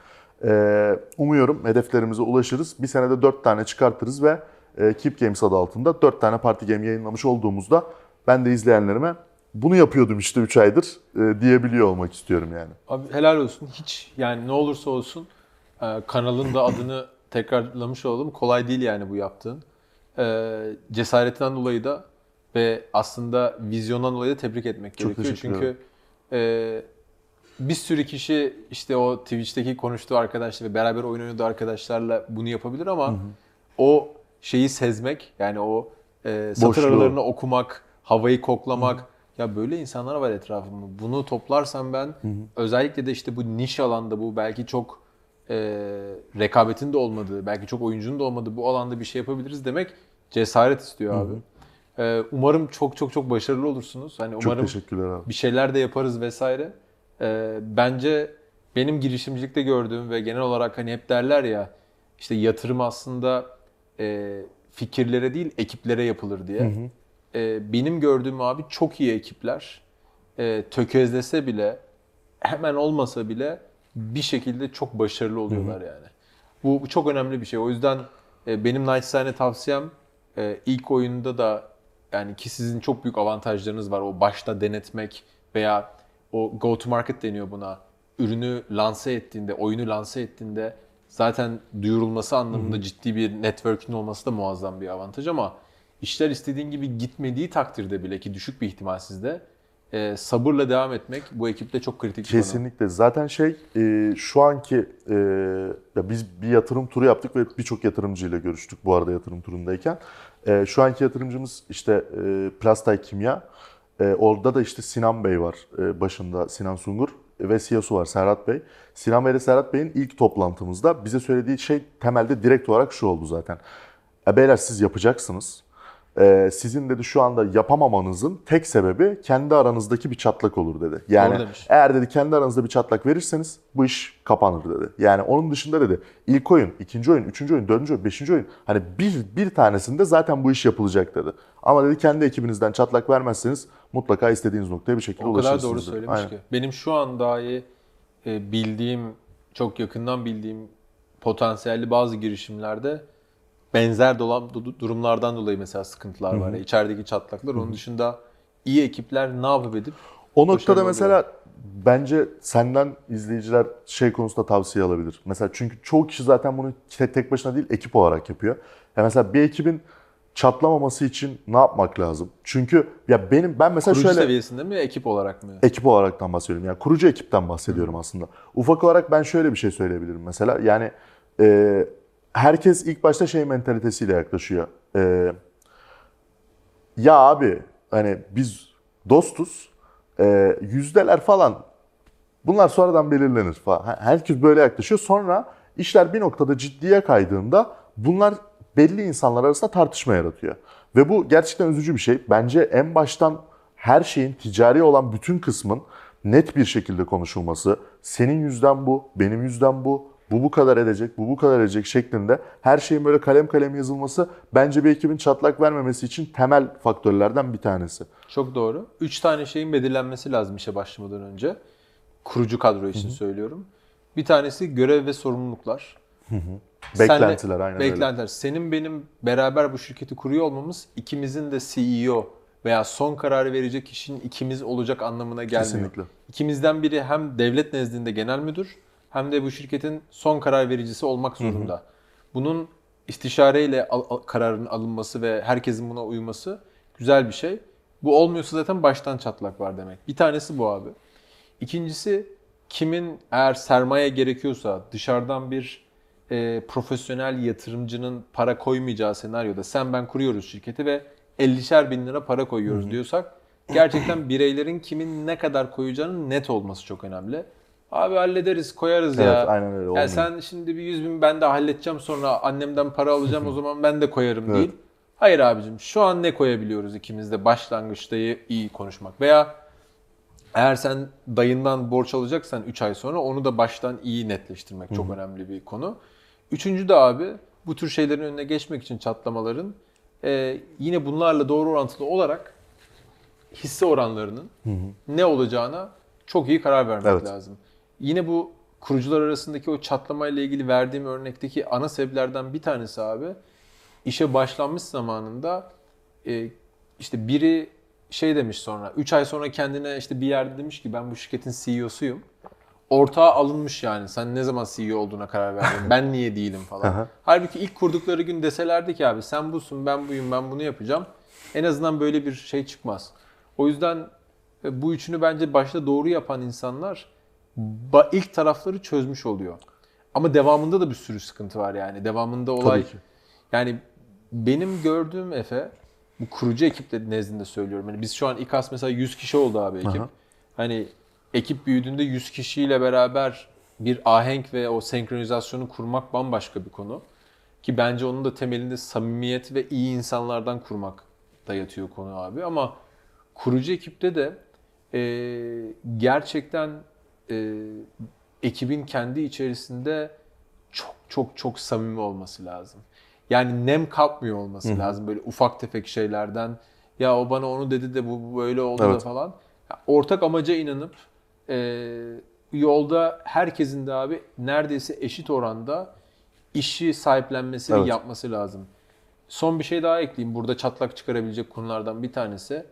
E, umuyorum hedeflerimize ulaşırız. Bir senede dört tane çıkartırız ve e, Keep Games adı altında dört tane party game yayınlamış olduğumuzda ben de izleyenlerime bunu yapıyordum işte üç aydır e, diyebiliyor olmak istiyorum yani. Abi helal olsun. Hiç yani ne olursa olsun e, kanalın da adını tekrarlamış olalım. Kolay değil yani bu yaptığın. E, cesaretinden dolayı da ve aslında vizyondan dolayı da tebrik etmek çok gerekiyor. Çünkü e, bir sürü kişi işte o Twitch'teki konuştuğu arkadaşlar ve beraber oyun oynadığı arkadaşlarla bunu yapabilir ama hı hı. o şeyi sezmek, yani o e, satır boşluğu, aralarını okumak, havayı koklamak. Hı hı. Ya böyle insanlar var etrafımda. Bunu toplarsam ben, hı hı. özellikle de işte bu niş alanda, bu belki çok e, rekabetin de olmadığı, belki çok oyuncunun da olmadığı bu alanda bir şey yapabiliriz demek cesaret istiyor abi. Hı hı. Umarım çok çok çok başarılı olursunuz. Hani umarım çok teşekkürler abi. Bir şeyler de yaparız vesaire. Bence benim girişimcilikte gördüğüm ve genel olarak hani hep derler ya işte yatırım aslında fikirlere değil ekiplere yapılır diye. Hı hı. Benim gördüğüm abi çok iyi ekipler tökezlese bile, hemen olmasa bile bir şekilde çok başarılı oluyorlar, hı hı. yani. Bu, bu çok önemli bir şey. O yüzden benim naçizane tavsiyem ilk oyunda da, yani ki sizin çok büyük avantajlarınız var. O başta denetmek veya o go to market deniyor buna. Ürünü lanse ettiğinde, oyunu lanse ettiğinde zaten duyurulması anlamında hmm. ciddi bir network'ün olması da muazzam bir avantaj ama işler istediğin gibi gitmediği takdirde bile, ki düşük bir ihtimal sizde, e, sabırla devam etmek bu ekipte çok kritik bir konu. Kesinlikle. Zaten şey e, şu anki e, ya biz bir yatırım turu yaptık ve birçok yatırımcıyla görüştük bu arada yatırım turundayken. E, şu anki yatırımcımız işte e, Plastay Kimya. E, orada da işte Sinan Bey var e, başında, Sinan Sungur ve C E O'su var Serhat Bey. Sinan Bey ile Serhat Bey'in ilk toplantımızda bize söylediği şey temelde direkt olarak şu oldu zaten. E, beyler siz yapacaksınız. Ee, sizin dedi şu anda yapamamanızın tek sebebi kendi aranızdaki bir çatlak olur dedi. Yani eğer dedi kendi aranızda bir çatlak verirseniz bu iş kapanır dedi. Yani onun dışında dedi ilk oyun, ikinci oyun, üçüncü oyun, dördüncü oyun, beşinci oyun, hani bir, bir tanesinde zaten bu iş yapılacak dedi. Ama dedi kendi ekibinizden çatlak vermezseniz mutlaka istediğiniz noktaya bir şekilde ulaşırsınız. O kadar doğru dedi. Söylemiş Aynen. ki. Benim şu an dahi bildiğim, çok yakından bildiğim potansiyelli bazı girişimlerde benzer dolan durumlardan dolayı mesela sıkıntılar var. Hı-hı. İçerideki çatlaklar. Hı-hı. Onun dışında iyi ekipler ne yapıp edip... O noktada mesela oluyor. Bence senden izleyiciler şey konusunda tavsiye alabilir. Mesela çünkü çoğu kişi zaten bunu tek başına değil ekip olarak yapıyor. Ya mesela bir ekibin çatlamaması için ne yapmak lazım? Çünkü ya benim ben mesela kurucu şöyle... Kurucu seviyesinde mi, ekip olarak mı? Ekip olaraktan bahsediyorum. Yani kurucu ekipten bahsediyorum Hı-hı. aslında. Ufak olarak ben şöyle bir şey söyleyebilirim mesela. Yani... E, herkes ilk başta şey mentalitesiyle yaklaşıyor. Ee, ya abi hani biz dostuz, e, yüzdeler falan bunlar sonradan belirlenir falan. Herkes böyle yaklaşıyor. Sonra işler bir noktada ciddiye kaydığında bunlar belli insanlar arasında tartışma yaratıyor. Ve bu gerçekten üzücü bir şey. Bence en baştan her şeyin, ticari olan bütün kısmın net bir şekilde konuşulması, senin yüzden bu, benim yüzden bu, bu bu kadar edecek, bu bu kadar edecek şeklinde her şeyin böyle kalem kalem yazılması bence bir ekibin çatlak vermemesi için temel faktörlerden bir tanesi. Çok doğru. Üç tane şeyin belirlenmesi lazım işe başlamadan önce. Kurucu kadro için Hı-hı. söylüyorum. Bir tanesi görev ve sorumluluklar. Hı-hı. Beklentiler Senle, aynen beklentiler. Öyle. Senin benim beraber bu şirketi kuruyor olmamız ikimizin de C E O veya son kararı verecek kişinin ikimiz olacak anlamına gelmiyor. Kesinlikle. İkimizden biri hem devlet nezdinde genel müdür, hem de bu şirketin son karar vericisi olmak zorunda. Hı hı. Bunun istişareyle al- al- kararın alınması ve herkesin buna uyması güzel bir şey. Bu olmuyorsa zaten baştan çatlak var demek. Bir tanesi bu abi. İkincisi, kimin eğer sermaye gerekiyorsa dışarıdan bir e, profesyonel yatırımcının para koymayacağı senaryoda sen ben kuruyoruz şirketi ve ellişer bin lira para koyuyoruz hı hı. diyorsak gerçekten bireylerin kimin ne kadar koyacağının net olması çok önemli. Abi hallederiz, koyarız evet, ya. Aynen öyle, yani sen şimdi bir yüz bin ben de halledeceğim, sonra annemden para alacağım o zaman ben de koyarım evet. değil. Hayır abicim, şu an ne koyabiliyoruz ikimiz de başlangıçta iyi konuşmak. Veya eğer sen dayından borç alacaksan üç ay sonra onu da baştan iyi netleştirmek çok Hı-hı. önemli bir konu. Üçüncü de abi bu tür şeylerin önüne geçmek için çatlamaların e, yine bunlarla doğru orantılı olarak hisse oranlarının Hı-hı. ne olacağına çok iyi karar vermek evet. lazım. Yine bu kurucular arasındaki o çatlamayla ilgili verdiğim örnekteki ana sebeplerden bir tanesi abi, işe başlanmış zamanında e, işte biri şey demiş sonra, üç ay sonra kendine işte bir yerde demiş ki ben bu şirketin C E O'suyum. Ortağa alınmış yani, sen ne zaman C E O olduğuna karar verdin, ben niye değilim falan. Halbuki ilk kurdukları gün deselerdi ki abi sen busun, ben buyum, ben bunu yapacağım. En azından böyle bir şey çıkmaz. O yüzden bu üçünü bence başta doğru yapan insanlar ilk tarafları çözmüş oluyor. Ama devamında da bir sürü sıkıntı var yani. Devamında olay... Yani benim gördüğüm Efe, bu kurucu ekiple nezdinde söylüyorum. Yani biz şu an İKAS mesela yüz kişi oldu abi ekip. Aha. Hani ekip büyüdüğünde yüz kişiyle beraber bir ahenk ve o senkronizasyonu kurmak bambaşka bir konu. Ki bence onun da temelinde samimiyet ve iyi insanlardan kurmak da yatıyor konu abi. Ama kurucu ekipte de e, gerçekten e, ekibin kendi içerisinde çok çok çok samimi olması lazım. Yani nem kapmıyor olması Hı-hı. lazım böyle ufak tefek şeylerden. Ya o bana onu dedi de bu böyle oldu evet. da falan. Ortak amaca inanıp e, yolda herkesin de abi neredeyse eşit oranda işi sahiplenmesini evet. yapması lazım. Son bir şey daha ekleyeyim. Burada çatlak çıkarabilecek konulardan bir tanesi.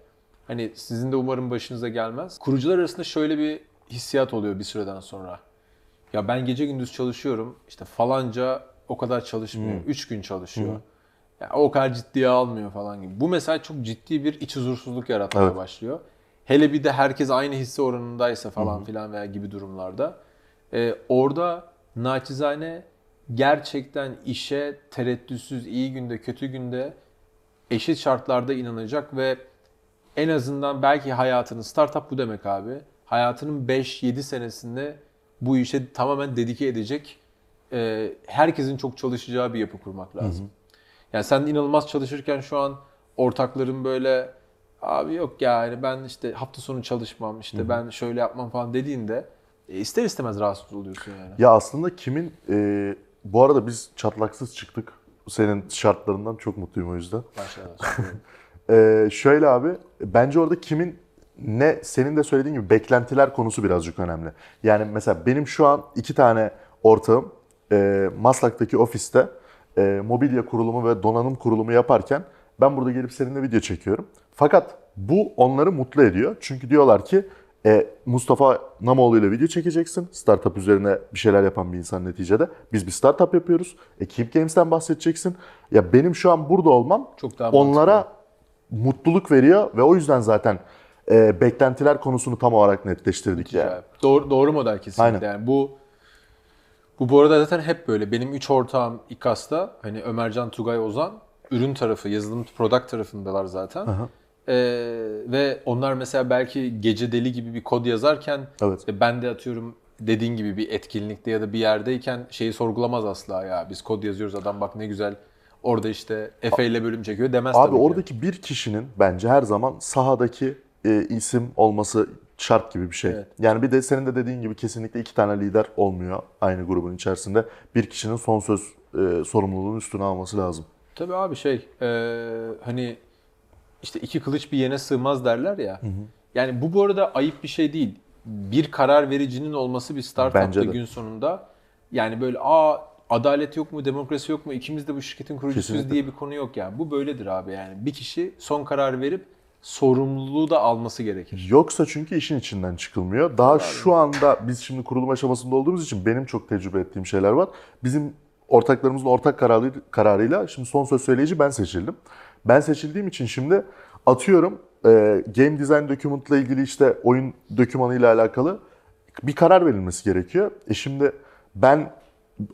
Hani sizin de umarım başınıza gelmez. Kurucular arasında şöyle bir hissiyat oluyor bir süreden sonra. Ya ben gece gündüz çalışıyorum. İşte falanca o kadar çalışmıyor. Hmm. Üç gün çalışıyor. Hmm. Yani o kadar ciddiye almıyor falan gibi. Bu mesela çok ciddi bir iç huzursuzluk yaratmaya evet. başlıyor. Hele bir de herkes aynı hisse oranındaysa falan Hı-hı. filan veya gibi durumlarda. Ee, orada naçizane gerçekten işe tereddütsüz, iyi günde, kötü günde eşit şartlarda inanacak ve en azından belki hayatının, startup bu demek abi, hayatının beş yedi senesinde bu işe tamamen dedike edecek, e, herkesin çok çalışacağı bir yapı kurmak lazım. Hı-hı. Yani sen inanılmaz çalışırken şu an ortakların böyle... Abi yok yani ben işte hafta sonu çalışmam, işte Hı-hı. ben şöyle yapmam falan dediğinde ister istemez rahatsız oluyorsun yani. Ya aslında kimin, e, bu arada biz çatlaksız çıktık. Senin şartlarından çok mutluyum o yüzden. Maşallah. e, şöyle abi, bence orada kimin ne, senin de söylediğin gibi beklentiler konusu birazcık önemli. Yani mesela benim şu an iki tane ortağım e, Maslak'taki ofiste e, mobilya kurulumu ve donanım kurulumu yaparken ben burada gelip seninle video çekiyorum. Fakat bu onları mutlu ediyor. Çünkü diyorlar ki e, Mustafa Namoğlu ile video çekeceksin. Startup üzerine bir şeyler yapan bir insan neticede. Biz bir startup yapıyoruz. E, Keep Games'ten bahsedeceksin. Ya benim şu an burada olmam çok daha onlara mantıklı. Mutluluk veriyor. Ve o yüzden zaten e, beklentiler konusunu tam olarak netleştirdik. Yani. Doğru, doğru model kesinlikle. Yani bu, bu bu arada zaten hep böyle. Benim üç ortağım İKAS'ta. Hani Ömercan, Tugay, Ozan. Ürün tarafı, yazılım, product tarafındalar zaten. Aha. Ee, ve onlar mesela belki gece deli gibi bir kod yazarken evet. işte ben de atıyorum dediğin gibi bir etkinlikte ya da bir yerdeyken şeyi sorgulamaz asla ya. Biz kod yazıyoruz adam bak ne güzel orada işte Efe ile bölüm çekiyor demez abi, tabii Abi oradaki yani. Bir kişinin bence her zaman sahadaki e, isim olması şart gibi bir şey. Evet. Yani bir de senin de dediğin gibi kesinlikle iki tane lider olmuyor aynı grubun içerisinde. Bir kişinin son söz e, sorumluluğunun üstüne alması lazım. Tabii abi şey e, hani... İşte iki kılıç bir yene sığmaz derler ya. Hı hı. Yani bu bu arada ayıp bir şey değil. Bir karar vericinin olması bir startup'ta gün sonunda. Yani böyle aa adalet yok mu, demokrasi yok mu, ikimiz de bu şirketin kurucusuyuz diye bir konu yok yani. Bu böyledir abi yani. Bir kişi son karar verip sorumluluğu da alması gerekir. Yoksa çünkü işin içinden çıkılmıyor. Daha abi. Şu anda biz şimdi kurulum aşamasında olduğumuz için benim çok tecrübe ettiğim şeyler var. Bizim ortaklarımızın ortak kararı, kararıyla şimdi son söz söyleyici ben seçildim. Ben seçildiğim için şimdi atıyorum e, Game Design Document'la ilgili işte oyun dokümanıyla alakalı bir karar verilmesi gerekiyor. E şimdi ben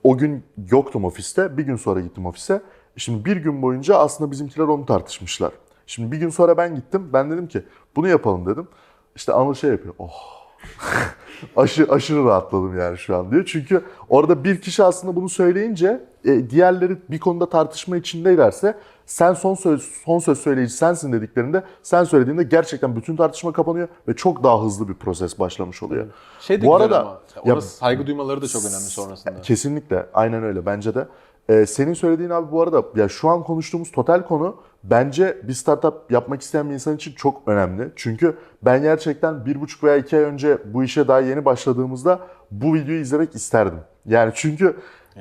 o gün yoktum ofiste, bir gün sonra gittim ofise. Şimdi bir gün boyunca aslında bizimkiler onu tartışmışlar. Şimdi bir gün sonra ben gittim, ben dedim ki bunu yapalım dedim. İşte Anıl şey yapıyor, oh aşırı, aşırı rahatladım yani şu an diyor. Çünkü orada bir kişi aslında bunu söyleyince e, diğerleri bir konuda tartışma içindeylerse... Sen son söz, son söz söyleyici sensin dediklerinde, sen söylediğinde gerçekten bütün tartışma kapanıyor ve çok daha hızlı bir proses başlamış oluyor. Şey de bu arada ama, ona ya, saygı duymaları da çok önemli sonrasında. Kesinlikle, aynen öyle bence de. Ee, senin söylediğin abi bu arada ya şu an konuştuğumuz total konu bence bir startup yapmak isteyen bir insan için çok önemli. Çünkü ben gerçekten bir buçuk veya iki ay önce bu işe daha yeni başladığımızda bu videoyu izlemek isterdim. Yani çünkü...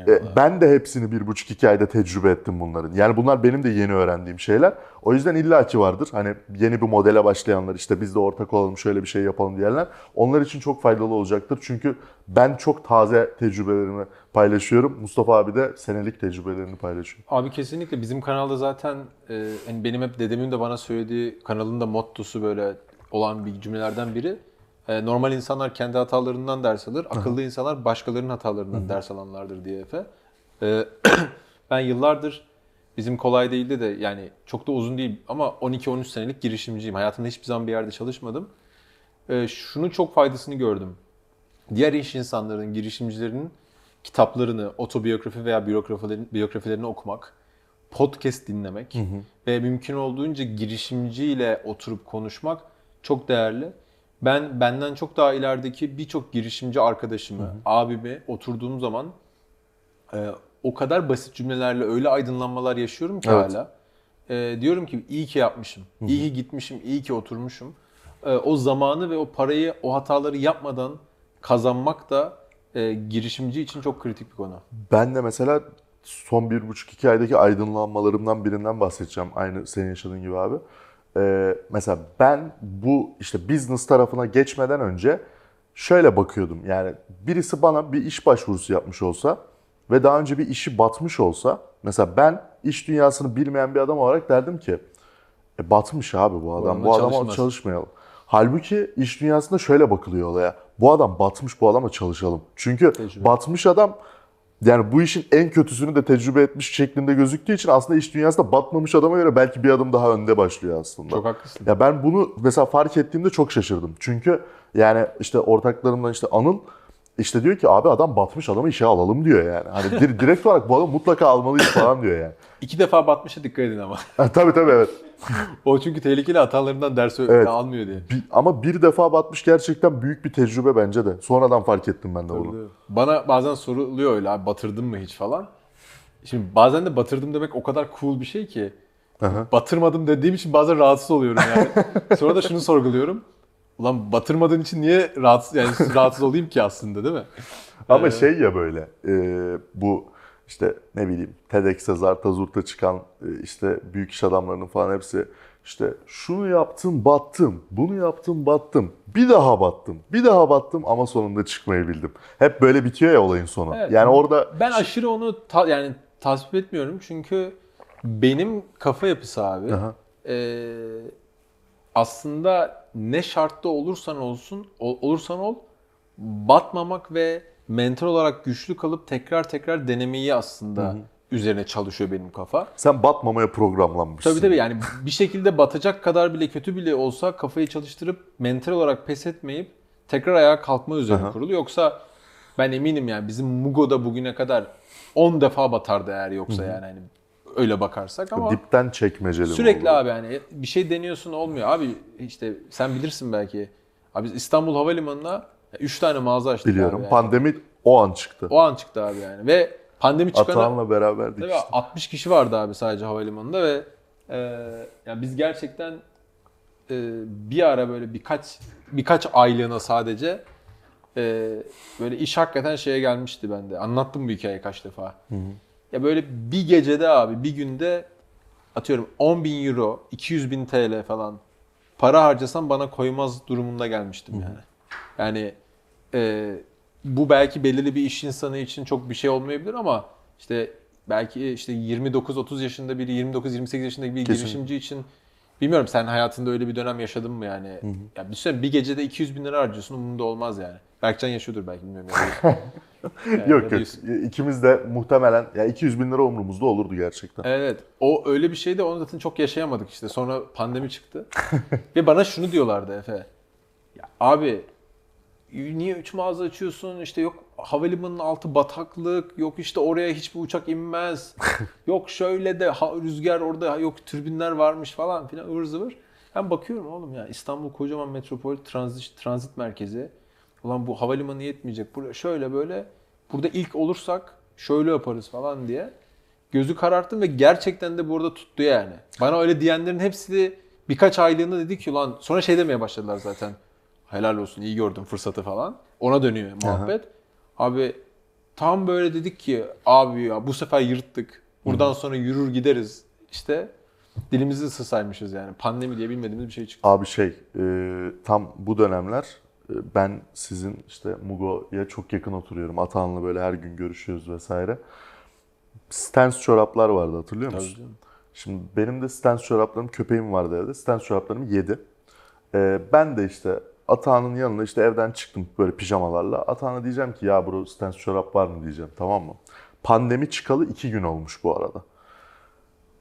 Eyvallah. Ben de hepsini bir buçuk iki ayda tecrübe ettim bunların. Yani bunlar benim de yeni öğrendiğim şeyler. O yüzden illaki vardır. Hani yeni bir modele başlayanlar işte biz de ortak olalım şöyle bir şey yapalım diyenler. Onlar için çok faydalı olacaktır. Çünkü ben çok taze tecrübelerimi paylaşıyorum. Mustafa abi de senelik tecrübelerini paylaşıyor. Abi kesinlikle bizim kanalda zaten e, hani benim hep dedemin de bana söylediği kanalın da mottosu böyle olan bir cümlelerden biri. normal insanlar kendi hatalarından ders alır, akıllı insanlar başkalarının hatalarından ders alanlardır diye Efe. Ben yıllardır, bizim kolay değildi de yani çok da uzun değil ama on iki on üç senelik girişimciyim. Hayatımda hiçbir zaman bir yerde çalışmadım. Şunu çok faydasını gördüm. Diğer iş insanların, girişimcilerinin kitaplarını, otobiyografi veya biyografilerini, biyografilerini okumak, podcast dinlemek, hı hı, ve mümkün olduğunca girişimciyle oturup konuşmak çok değerli. Ben benden çok daha ilerideki birçok girişimci arkadaşımı, hı hı, abimi oturduğum zaman e, o kadar basit cümlelerle öyle aydınlanmalar yaşıyorum ki, evet, hala. E, diyorum ki iyi ki yapmışım, hı hı, iyi ki gitmişim, iyi ki oturmuşum. E, o zamanı ve o parayı, o hataları yapmadan kazanmak da e, girişimci için çok kritik bir konu. Ben de mesela son bir buçuk iki aydaki aydınlanmalarımdan birinden bahsedeceğim. Aynı senin yaşadığın gibi abi. Ee, mesela ben bu işte business tarafına geçmeden önce şöyle bakıyordum. Yani birisi bana bir iş başvurusu yapmış olsa ve daha önce bir işi batmış olsa, mesela ben iş dünyasını bilmeyen bir adam olarak derdim ki e, batmış abi bu adam, bu adamla çalışmayalım. Halbuki iş dünyasında şöyle bakılıyor olaya. Bu adam batmış, bu adamla çalışalım. Çünkü tecrübe, batmış adam yani bu işin en kötüsünü de tecrübe etmiş şeklinde gözüktüğü için aslında iş dünyasında batmamış adama göre belki bir adım daha önde başlıyor aslında. Çok haklısın. Ya ben bunu mesela fark ettiğimde çok şaşırdım. Çünkü yani işte ortaklarımdan işte Anıl işte diyor ki abi adam batmış, adamı işe alalım diyor yani. Hani direkt olarak bu adamı mutlaka almalıyız falan diyor yani. İki defa batmışa dikkat edin ama. Tabii tabii, evet. O çünkü tehlikeli, hatalarından ders, evet, almıyor diye. Bir, ama bir defa batmış gerçekten büyük bir tecrübe bence de. Sonradan fark ettim ben de bunu. Bana bazen soruluyor öyle abi, batırdın mı hiç falan. Şimdi bazen de batırdım demek o kadar cool bir şey ki. Aha. Batırmadım dediğim için bazen rahatsız oluyorum yani. Sonra da şunu sorguluyorum. Ulan batırmadığın için niye rahatsız, yani rahatsız olayım ki aslında, değil mi? Ama ee... şey ya böyle e, bu işte ne bileyim TEDx'e, Zart'a, Zurt'a çıkan e, işte büyük iş adamlarının falan hepsi işte şunu yaptım battım, bunu yaptım battım, bir daha battım, bir daha battım ama sonunda çıkmayı bildim. Hep böyle bitiyor ya olayın sonu. Evet, yani orada ben aşırı onu ta- yani tasvip etmiyorum çünkü benim kafa yapısı abi e, aslında ne şartta olursan olsun ol, olursan ol batmamak ve mental olarak güçlü kalıp tekrar tekrar denemeyi aslında, hı hı, üzerine çalışıyor benim kafa. Sen batmamaya programlanmışsın. Tabii tabii yani bir şekilde batacak kadar bile kötü bile olsa kafayı çalıştırıp mental olarak pes etmeyip tekrar ayağa kalkma üzerine, hı hı, kurulu. Yoksa ben eminim yani bizim Mugo'da bugüne kadar on defa batardı eğer yoksa, hı hı, yani hani öyle bakarsak ama dipten çekmeceli sürekli oldu abi yani bir şey deniyorsun olmuyor abi işte sen bilirsin belki abi İstanbul Havalimanı'na üç tane mağaza açtık. Biliyorum yani. Pandemi o an çıktı. O an çıktı abi yani ve pandemi çıkana Atahan'la beraberdik işte. altmış kişi vardı abi sadece havalimanında ve e, yani biz gerçekten e, bir ara böyle birkaç birkaç aylığına sadece e, böyle iş hakikaten şeye gelmişti bende. Anlattım bu hikayeyi kaç defa. Hı hı. Ya böyle bir gecede abi bir günde atıyorum on bin euro, iki yüz bin T L falan para harcasam bana koymaz durumunda gelmiştim yani. Yani e, bu belki belirli bir iş insanı için çok bir şey olmayabilir ama işte belki işte yirmi dokuz otuz yaşında biri, yirmi dokuz yirmi sekiz yaşındaki bir kesinlikle girişimci için bilmiyorum sen hayatında öyle bir dönem yaşadın mı yani? Hı hı. Ya bir süre bir gecede iki yüz bin lira harcıyorsun umurumda olmaz yani. Berkcan yaşıyordur belki bilmiyorum. Yani. Yani yok yok. İkimiz de muhtemelen ya iki yüz bin lira umurumuzda olurdu gerçekten. Evet. O öyle bir şeydi. Onu zaten çok yaşayamadık işte. Sonra pandemi çıktı. Ve bana şunu diyorlardı Efe. Ya abi niye üç mağaza açıyorsun? İşte yok havalimanının altı bataklık. Yok işte oraya hiçbir uçak inmez. Yok şöyle de ha, rüzgar orada. Yok türbinler varmış falan filan ıvır zıvır. Ben bakıyorum oğlum ya İstanbul kocaman metropol transit, transit merkezi. Ulan bu havalimanı yetmeyecek. Buraya şöyle böyle burada ilk olursak şöyle yaparız falan diye gözü kararttım ve gerçekten de burada tuttu yani. Bana öyle diyenlerin hepsi birkaç aylığında dedi ki ulan sonra şey demeye başladılar zaten. Helal olsun iyi gördüm fırsatı falan. Ona dönüyor muhabbet. Aha. Abi tam böyle dedik ki abi ya bu sefer yırttık. Buradan, hı, sonra yürür gideriz. İşte dilimizi ısırsaymışız yani. Pandemi diye bilmediğimiz bir şey çıktı. Abi şey e, tam bu dönemler ben sizin işte Mugo'ya çok yakın oturuyorum. Atahan'la böyle her gün görüşüyoruz vesaire. Stance çoraplar vardı hatırlıyor musun? Şimdi benim de stance çoraplarım, köpeğim vardı evde. Stance çoraplarımı yedi. Ee, ben de işte Atahan'ın yanına işte evden çıktım böyle pijamalarla. Atahan'a diyeceğim ki ya bro stans çorap var mı diyeceğim, tamam mı? Pandemi çıkalı iki gün olmuş bu arada.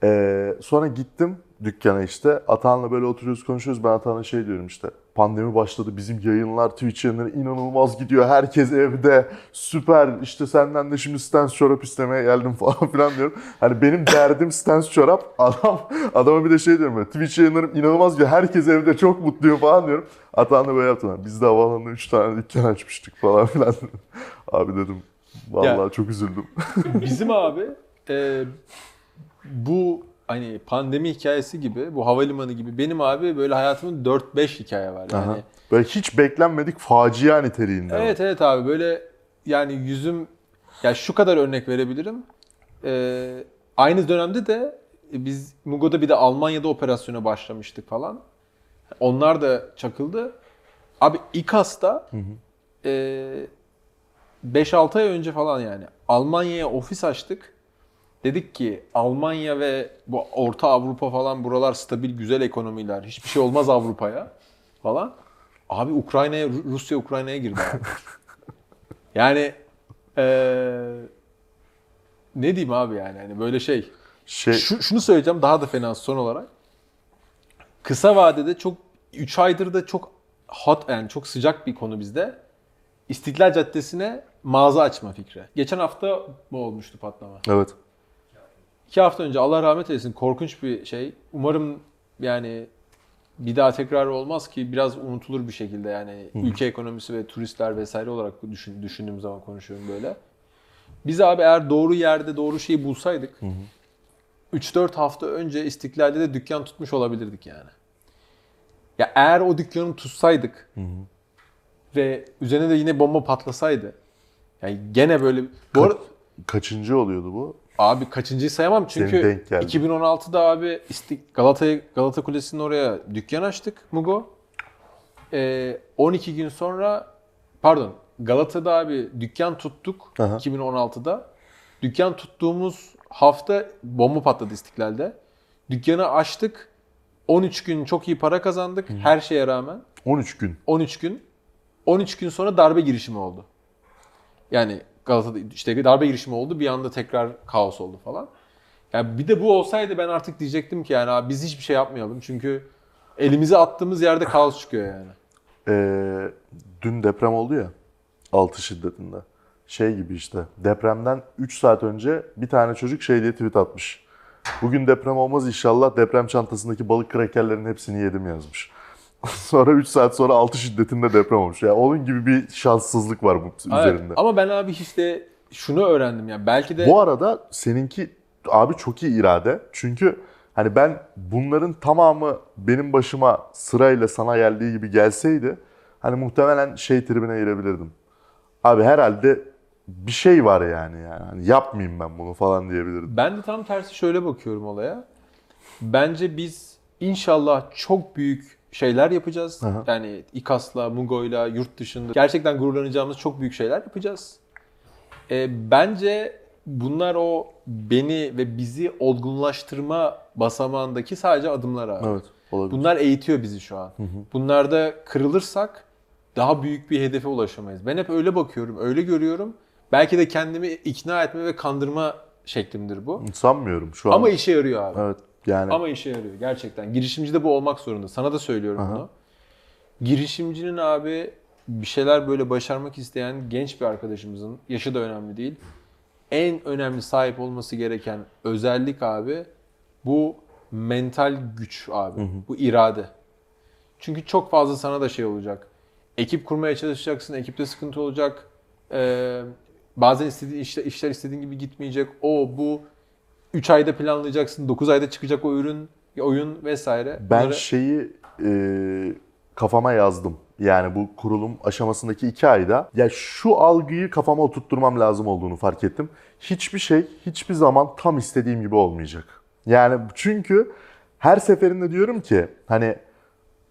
Ee, sonra gittim dükkana işte. Atahan'la böyle oturuyoruz, konuşuyoruz. Ben Atahan'a şey diyorum işte. Pandemi başladı. Bizim yayınlar, Twitch yayınları inanılmaz gidiyor. Herkes evde. Süper. İşte senden de şimdi stans çorap istemeye geldim falan filan diyorum. Hani benim derdim stans çorap. Adam, adama bir de şey diyorum. Böyle, Twitch yayınlarım inanılmaz gidiyor. Herkes evde çok mutluyum falan diyorum. Atahan'la böyle yaptım. Biz de havalanında üç tane dükkan açmıştık falan filan. Abi dedim. Vallahi ya, çok üzüldüm. Bizim abi e, bu hani pandemi hikayesi gibi, bu havalimanı gibi benim abi böyle hayatımın dört beş hikaye var. Yani, aha, böyle hiç beklenmedik facia niteliğinde. Evet var. Evet abi böyle yani yüzüm, ya şu kadar örnek verebilirim. E, aynı dönemde de biz Mugo'da bir de Almanya'da operasyona başlamıştık falan. Onlar da çakıldı. Abi İKAS'ta eee beş altı ay önce falan yani Almanya'ya ofis açtık. Dedik ki Almanya ve bu Orta Avrupa falan, buralar stabil, güzel ekonomiler. Hiçbir şey olmaz Avrupa'ya falan. Abi Ukrayna'ya, Rusya Ukrayna'ya girdi. Yani ee, ne diyeyim abi yani hani böyle şey. şey... Şu, şunu söyleyeceğim daha da fena son olarak. Kısa vadede çok üç aydır da çok hot yani çok sıcak bir konu bizde. İstiklal Caddesi'ne mağaza açma fikri. Geçen hafta mı olmuştu patlama? Evet. İki hafta önce, Allah rahmet eylesin, korkunç bir şey. Umarım yani bir daha tekrar olmaz ki biraz unutulur bir şekilde yani. Hı. Ülke ekonomisi ve turistler vesaire olarak düşün, düşündüğüm zaman konuşuyorum böyle. Biz abi eğer doğru yerde doğru şeyi bulsaydık üç dört hafta önce İstiklal'de de dükkan tutmuş olabilirdik yani. Ya eğer o dükkanı tutsaydık, hı hı, ve üzerine de yine bomba patlasaydı. Yani gene böyle... Bu Ka- kaçıncı oluyordu bu? Abi kaçıncıyı sayamam çünkü iki bin on altıda abi Galata, Galata Kulesi'nin oraya dükkan açtık Mugo. Ee, on iki gün sonra, pardon, Galata'da abi dükkan tuttuk. Aha. iki bin on altıda. Dükkan tuttuğumuz hafta bomba patladı İstiklal'de. Dükkanı açtık. on üç gün çok iyi para kazandık, hı, her şeye rağmen. on üç gün? on üç gün. on üç gün sonra darbe girişimi oldu. Yani Galata'da işte darbe girişimi oldu. Bir anda tekrar kaos oldu falan. Yani bir de bu olsaydı ben artık diyecektim ki yani abi biz hiçbir şey yapmayalım. Çünkü elimizi attığımız yerde kaos çıkıyor yani. Ee, dün deprem oldu ya. altı şiddetinde. Şey gibi işte. Depremden üç saat önce bir tane çocuk şey diye tweet atmış. Bugün deprem olmaz inşallah. Deprem çantasındaki balık krakerlerin hepsini yedim yazmış. Sonra üç saat sonra altı şiddetinde deprem olmuş. Yani onun gibi bir şanssızlık var bu üzerinde. Evet, ama ben abi işte şunu öğrendim ya. Belki de... Bu arada seninki abi çok iyi irade. Çünkü hani ben bunların tamamı benim başıma sırayla sana geldiği gibi gelseydi hani muhtemelen şey tribine girebilirdim. Abi herhalde bir şey var yani. yani. Hani yapmayayım ben bunu falan diyebilirdim. Ben de tam tersi şöyle bakıyorum olaya. Bence biz inşallah çok büyük şeyler yapacağız. Aha. Yani İKAS'la, Mugo'yla, yurt dışında gerçekten gururlanacağımız çok büyük şeyler yapacağız. E, bence bunlar o beni ve bizi olgunlaştırma basamağındaki sadece adımlar abi. Evet, olabilir. Bunlar eğitiyor bizi şu an. Hı hı. Bunlarda kırılırsak daha büyük bir hedefe ulaşamayız. Ben hep öyle bakıyorum, öyle görüyorum. Belki de kendimi ikna etme ve kandırma şeklimdir bu. Sanmıyorum şu an. Ama işe yarıyor abi. Evet. Yani. Ama işe yarıyor gerçekten. Girişimci de bu olmak zorunda. Sana da söylüyorum, aha, bunu. Girişimcinin abi bir şeyler böyle başarmak isteyen genç bir arkadaşımızın, yaşı da önemli değil, en önemli sahip olması gereken özellik abi bu mental güç abi. Hı hı. Bu irade. Çünkü çok fazla sana da şey olacak. Ekip kurmaya çalışacaksın. Ekipte sıkıntı olacak. Ee, bazen istediğin işler, işler istediğin gibi gitmeyecek. O bu. üç ayda planlayacaksın, dokuz ayda çıkacak o ürün, oyun vesaire. Ben bunları... şeyi e, kafama yazdım. Yani bu kurulum aşamasındaki iki ayda ya şu algıyı kafama oturtturmam lazım olduğunu fark ettim. Hiçbir şey, hiçbir zaman tam istediğim gibi olmayacak. Yani çünkü her seferinde diyorum ki hani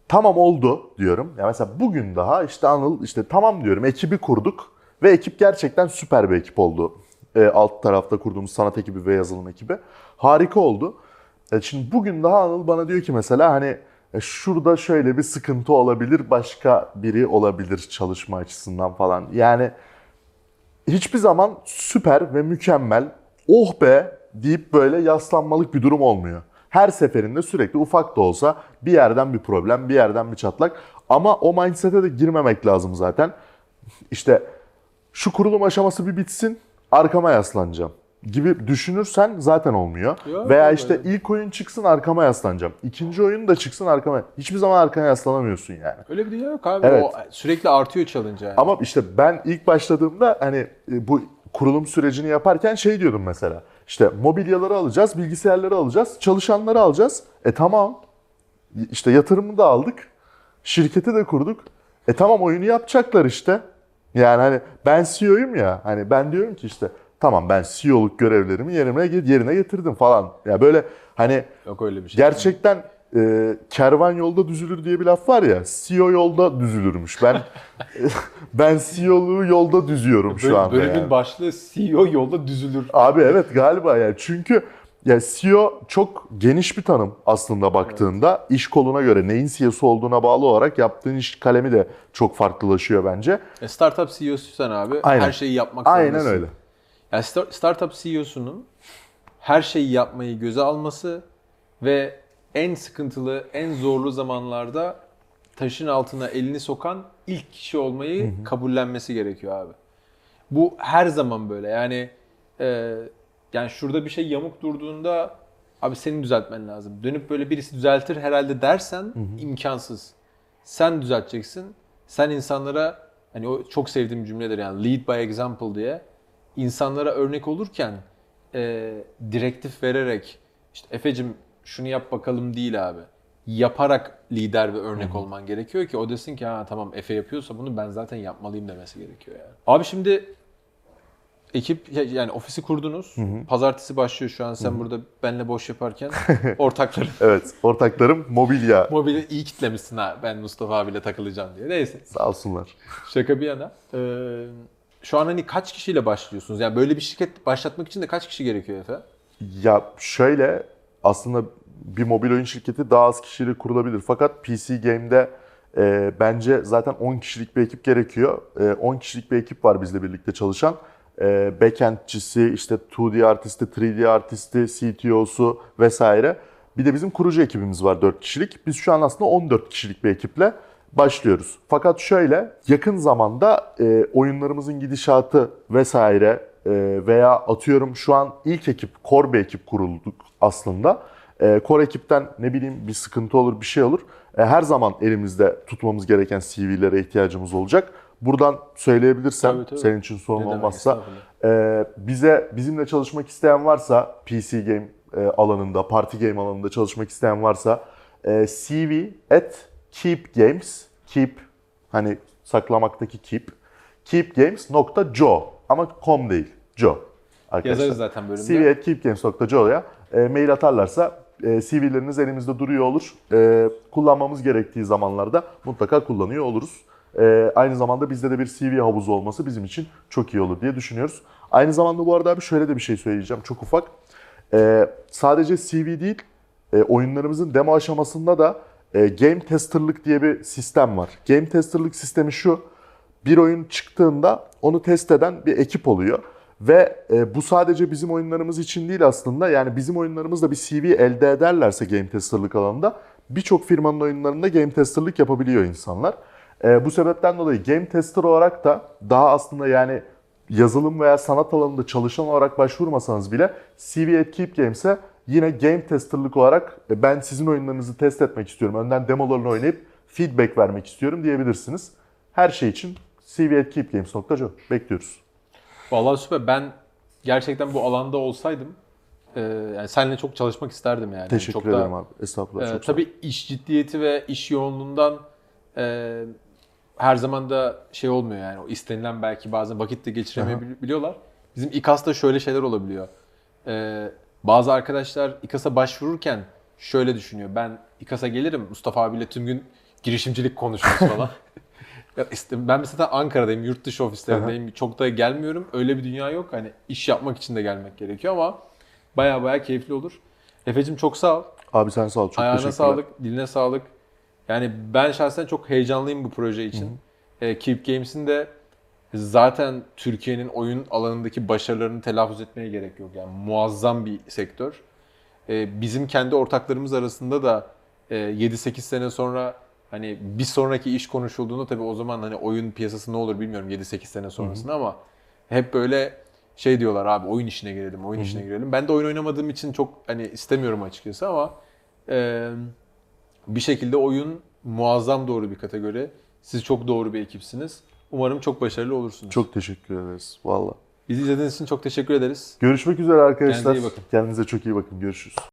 tamam oldu diyorum. Ya mesela bugün daha işte Anıl işte tamam diyorum, ekibi kurduk ve ekip gerçekten süper bir ekip oldu. Alt tarafta kurduğumuz sanat ekibi ve yazılım ekibi. Harika oldu. Şimdi bugün daha Anıl bana diyor ki mesela hani şurada şöyle bir sıkıntı olabilir, başka biri olabilir çalışma açısından falan. Yani hiçbir zaman süper ve mükemmel, oh be deyip böyle yaslanmalık bir durum olmuyor. Her seferinde sürekli ufak da olsa bir yerden bir problem, bir yerden bir çatlak. Ama o mindset'e de girmemek lazım zaten. İşte şu kurulum aşaması bir bitsin, arkama yaslanacağım gibi düşünürsen zaten olmuyor. Ya, veya işte öyle. İlk oyun çıksın arkama yaslanacağım. İkinci oyun da çıksın arkama. Hiçbir zaman arkana yaslanamıyorsun yani. Öyle bir dünya yok abi. Evet. O sürekli artıyor challenge yani. Ama işte ben ilk başladığımda hani bu kurulum sürecini yaparken şey diyordum mesela. İşte mobilyaları alacağız, bilgisayarları alacağız, çalışanları alacağız. E tamam. İşte yatırımı da aldık. Şirketi de kurduk. E tamam, oyunu yapacaklar işte. Yani hani ben C E O'yum ya. Hani ben diyorum ki işte tamam, ben C E O'luk görevlerimi yerine yerine getirdim falan. Ya böyle hani yok öyle bir şey. Gerçekten e, kervan yolda düzülür diye bir laf var ya. C E O yolda düzülürmüş. Ben ben C E O'luğu yolda düzüyorum şu anda. Bölümün yani başlığı C E O yolda düzülür. Abi evet galiba yani. Çünkü ya C E O çok geniş bir tanım aslında baktığında. Evet. İş koluna göre neyin C E O'su olduğuna bağlı olarak yaptığın iş kalemi de çok farklılaşıyor bence. E startup C E O'su sen abi. Aynen. Her şeyi yapmak zorundasın. Aynen öyle. Yani startup C E O'sunun her şeyi yapmayı göze alması ve en sıkıntılı, en zorlu zamanlarda taşın altına elini sokan ilk kişi olmayı, hı hı, kabullenmesi gerekiyor abi. Bu her zaman böyle. Yani e, yani şurada bir şey yamuk durduğunda abi senin düzeltmen lazım. Dönüp böyle birisi düzeltir herhalde dersen, hı hı, imkansız. Sen düzelteceksin. Sen insanlara, hani o çok sevdiğim cümledir yani, lead by example diye. İnsanlara örnek olurken e, direktif vererek işte Efe'cim şunu yap bakalım değil abi. Yaparak lider ve örnek, hı-hı, olman gerekiyor ki o desin ki ha tamam, Efe yapıyorsa bunu ben zaten yapmalıyım demesi gerekiyor yani. Abi şimdi ekip yani ofisi kurdunuz. Hı-hı. Pazartesi başlıyor şu an sen, hı-hı, burada benle boş yaparken ortaklarım. Evet, ortaklarım mobilya. Mobilya iyi kitlemişsin ha, ben Mustafa abiyle takılacağım diye. Neyse. Sağ olsunlar. Şaka bir yana. Eee Şu an hani kaç kişiyle başlıyorsunuz? Yani böyle bir şirket başlatmak için de kaç kişi gerekiyor Efe? Ya şöyle, aslında bir mobil oyun şirketi daha az kişiyle kurulabilir. Fakat P C Game'de e, bence zaten on kişilik bir ekip gerekiyor. E, on kişilik bir ekip var bizle birlikte çalışan. E, backendçisi, işte iki D artisti, üç D artisti, C T O'su vesaire. Bir de bizim kurucu ekibimiz var dört kişilik. Biz şu an aslında on dört kişilik bir ekiple başlıyoruz. Fakat şöyle, yakın zamanda e, oyunlarımızın gidişatı vesaire e, veya atıyorum şu an ilk ekip, core bir ekip kurulduk aslında. E, core ekipten ne bileyim bir sıkıntı olur, bir şey olur. E, her zaman elimizde tutmamız gereken C V'lere ihtiyacımız olacak. Buradan söyleyebilirsem, tabii, tabii, senin için sorun ne olmazsa. E, bize bizimle çalışmak isteyen varsa, P C Game e, alanında, party game alanında çalışmak isteyen varsa e, C V at Keep Games, keep hani saklamaktaki keep, keep games nokta co ama com değil, co arkadaşlar. Yazarız zaten bölümde. C V at keep games nokta co'ya e, mail atarlarsa e, C V'leriniz elimizde duruyor olur. E, kullanmamız gerektiği zamanlarda mutlaka kullanıyor oluruz. E, aynı zamanda bizde de bir C V havuzu olması bizim için çok iyi olur diye düşünüyoruz. Aynı zamanda bu arada abi şöyle de bir şey söyleyeceğim, çok ufak. E, sadece C V değil, e, oyunlarımızın demo aşamasında da Game Tester'lık diye bir sistem var. Game Tester'lık sistemi şu, bir oyun çıktığında onu test eden bir ekip oluyor. Ve bu sadece bizim oyunlarımız için değil aslında. Yani bizim oyunlarımızla bir C V elde ederlerse Game Tester'lık alanında, birçok firmanın oyunlarında Game Tester'lık yapabiliyor insanlar. Bu sebepten dolayı Game Tester olarak da daha aslında yani yazılım veya sanat alanında çalışan olarak başvurmasanız bile C V at Keep Games'e yine Game Tester'lık olarak ben sizin oyunlarınızı test etmek istiyorum, önden demolarını oynayıp feedback vermek istiyorum diyebilirsiniz. Her şey için C V at keep games nokta co bekliyoruz. Vallahi süper. Ben gerçekten bu alanda olsaydım e, yani seninle çok çalışmak isterdim yani. Teşekkür çok ederim da, abi. Estağfurullah. E, çok tabii sağ. İş ciddiyeti ve iş yoğunluğundan e, her zaman da şey olmuyor yani. O istenilen belki bazen vakit de geçiremeyebiliyorlar. Bizim İKAS'ta şöyle şeyler olabiliyor. E, Bazı arkadaşlar İKAS'a başvururken şöyle düşünüyor. Ben İKAS'a gelirim, Mustafa abiyle tüm gün girişimcilik konuşuruz falan. Ben mesela Ankara'dayım, yurt dışı ofislerindeyim. Çok da gelmiyorum. Öyle bir dünya yok. Hani iş yapmak için de gelmek gerekiyor ama baya baya keyifli olur. Efe'cim çok sağ ol. Abi sen sağ ol. Çok teşekkürler. Ayağına sağlık, diline sağlık. Yani ben şahsen çok heyecanlıyım bu proje için. Hı hı. E, Keep Games'in de zaten Türkiye'nin oyun alanındaki başarılarını telaffuz etmeye gerek yok. Yani muazzam bir sektör. E, bizim kendi ortaklarımız arasında da e, yedi sekiz sene sonra hani bir sonraki iş konuşulduğunda tabii o zaman hani oyun piyasası ne olur bilmiyorum yedi sekiz sene sonrasında, ama hep böyle şey diyorlar, abi oyun işine girelim, oyun Hı-hı. işine girelim. Ben de oyun oynamadığım için çok hani istemiyorum açıkçası, ama e, bir şekilde oyun muazzam doğru bir kategori. Siz çok doğru bir ekipsiniz. Umarım çok başarılı olursunuz. Çok teşekkür ederiz valla. Bizi izlediğiniz için çok teşekkür ederiz. Görüşmek üzere arkadaşlar. Kendinize iyi bakın. Kendinize çok iyi bakın. Görüşürüz.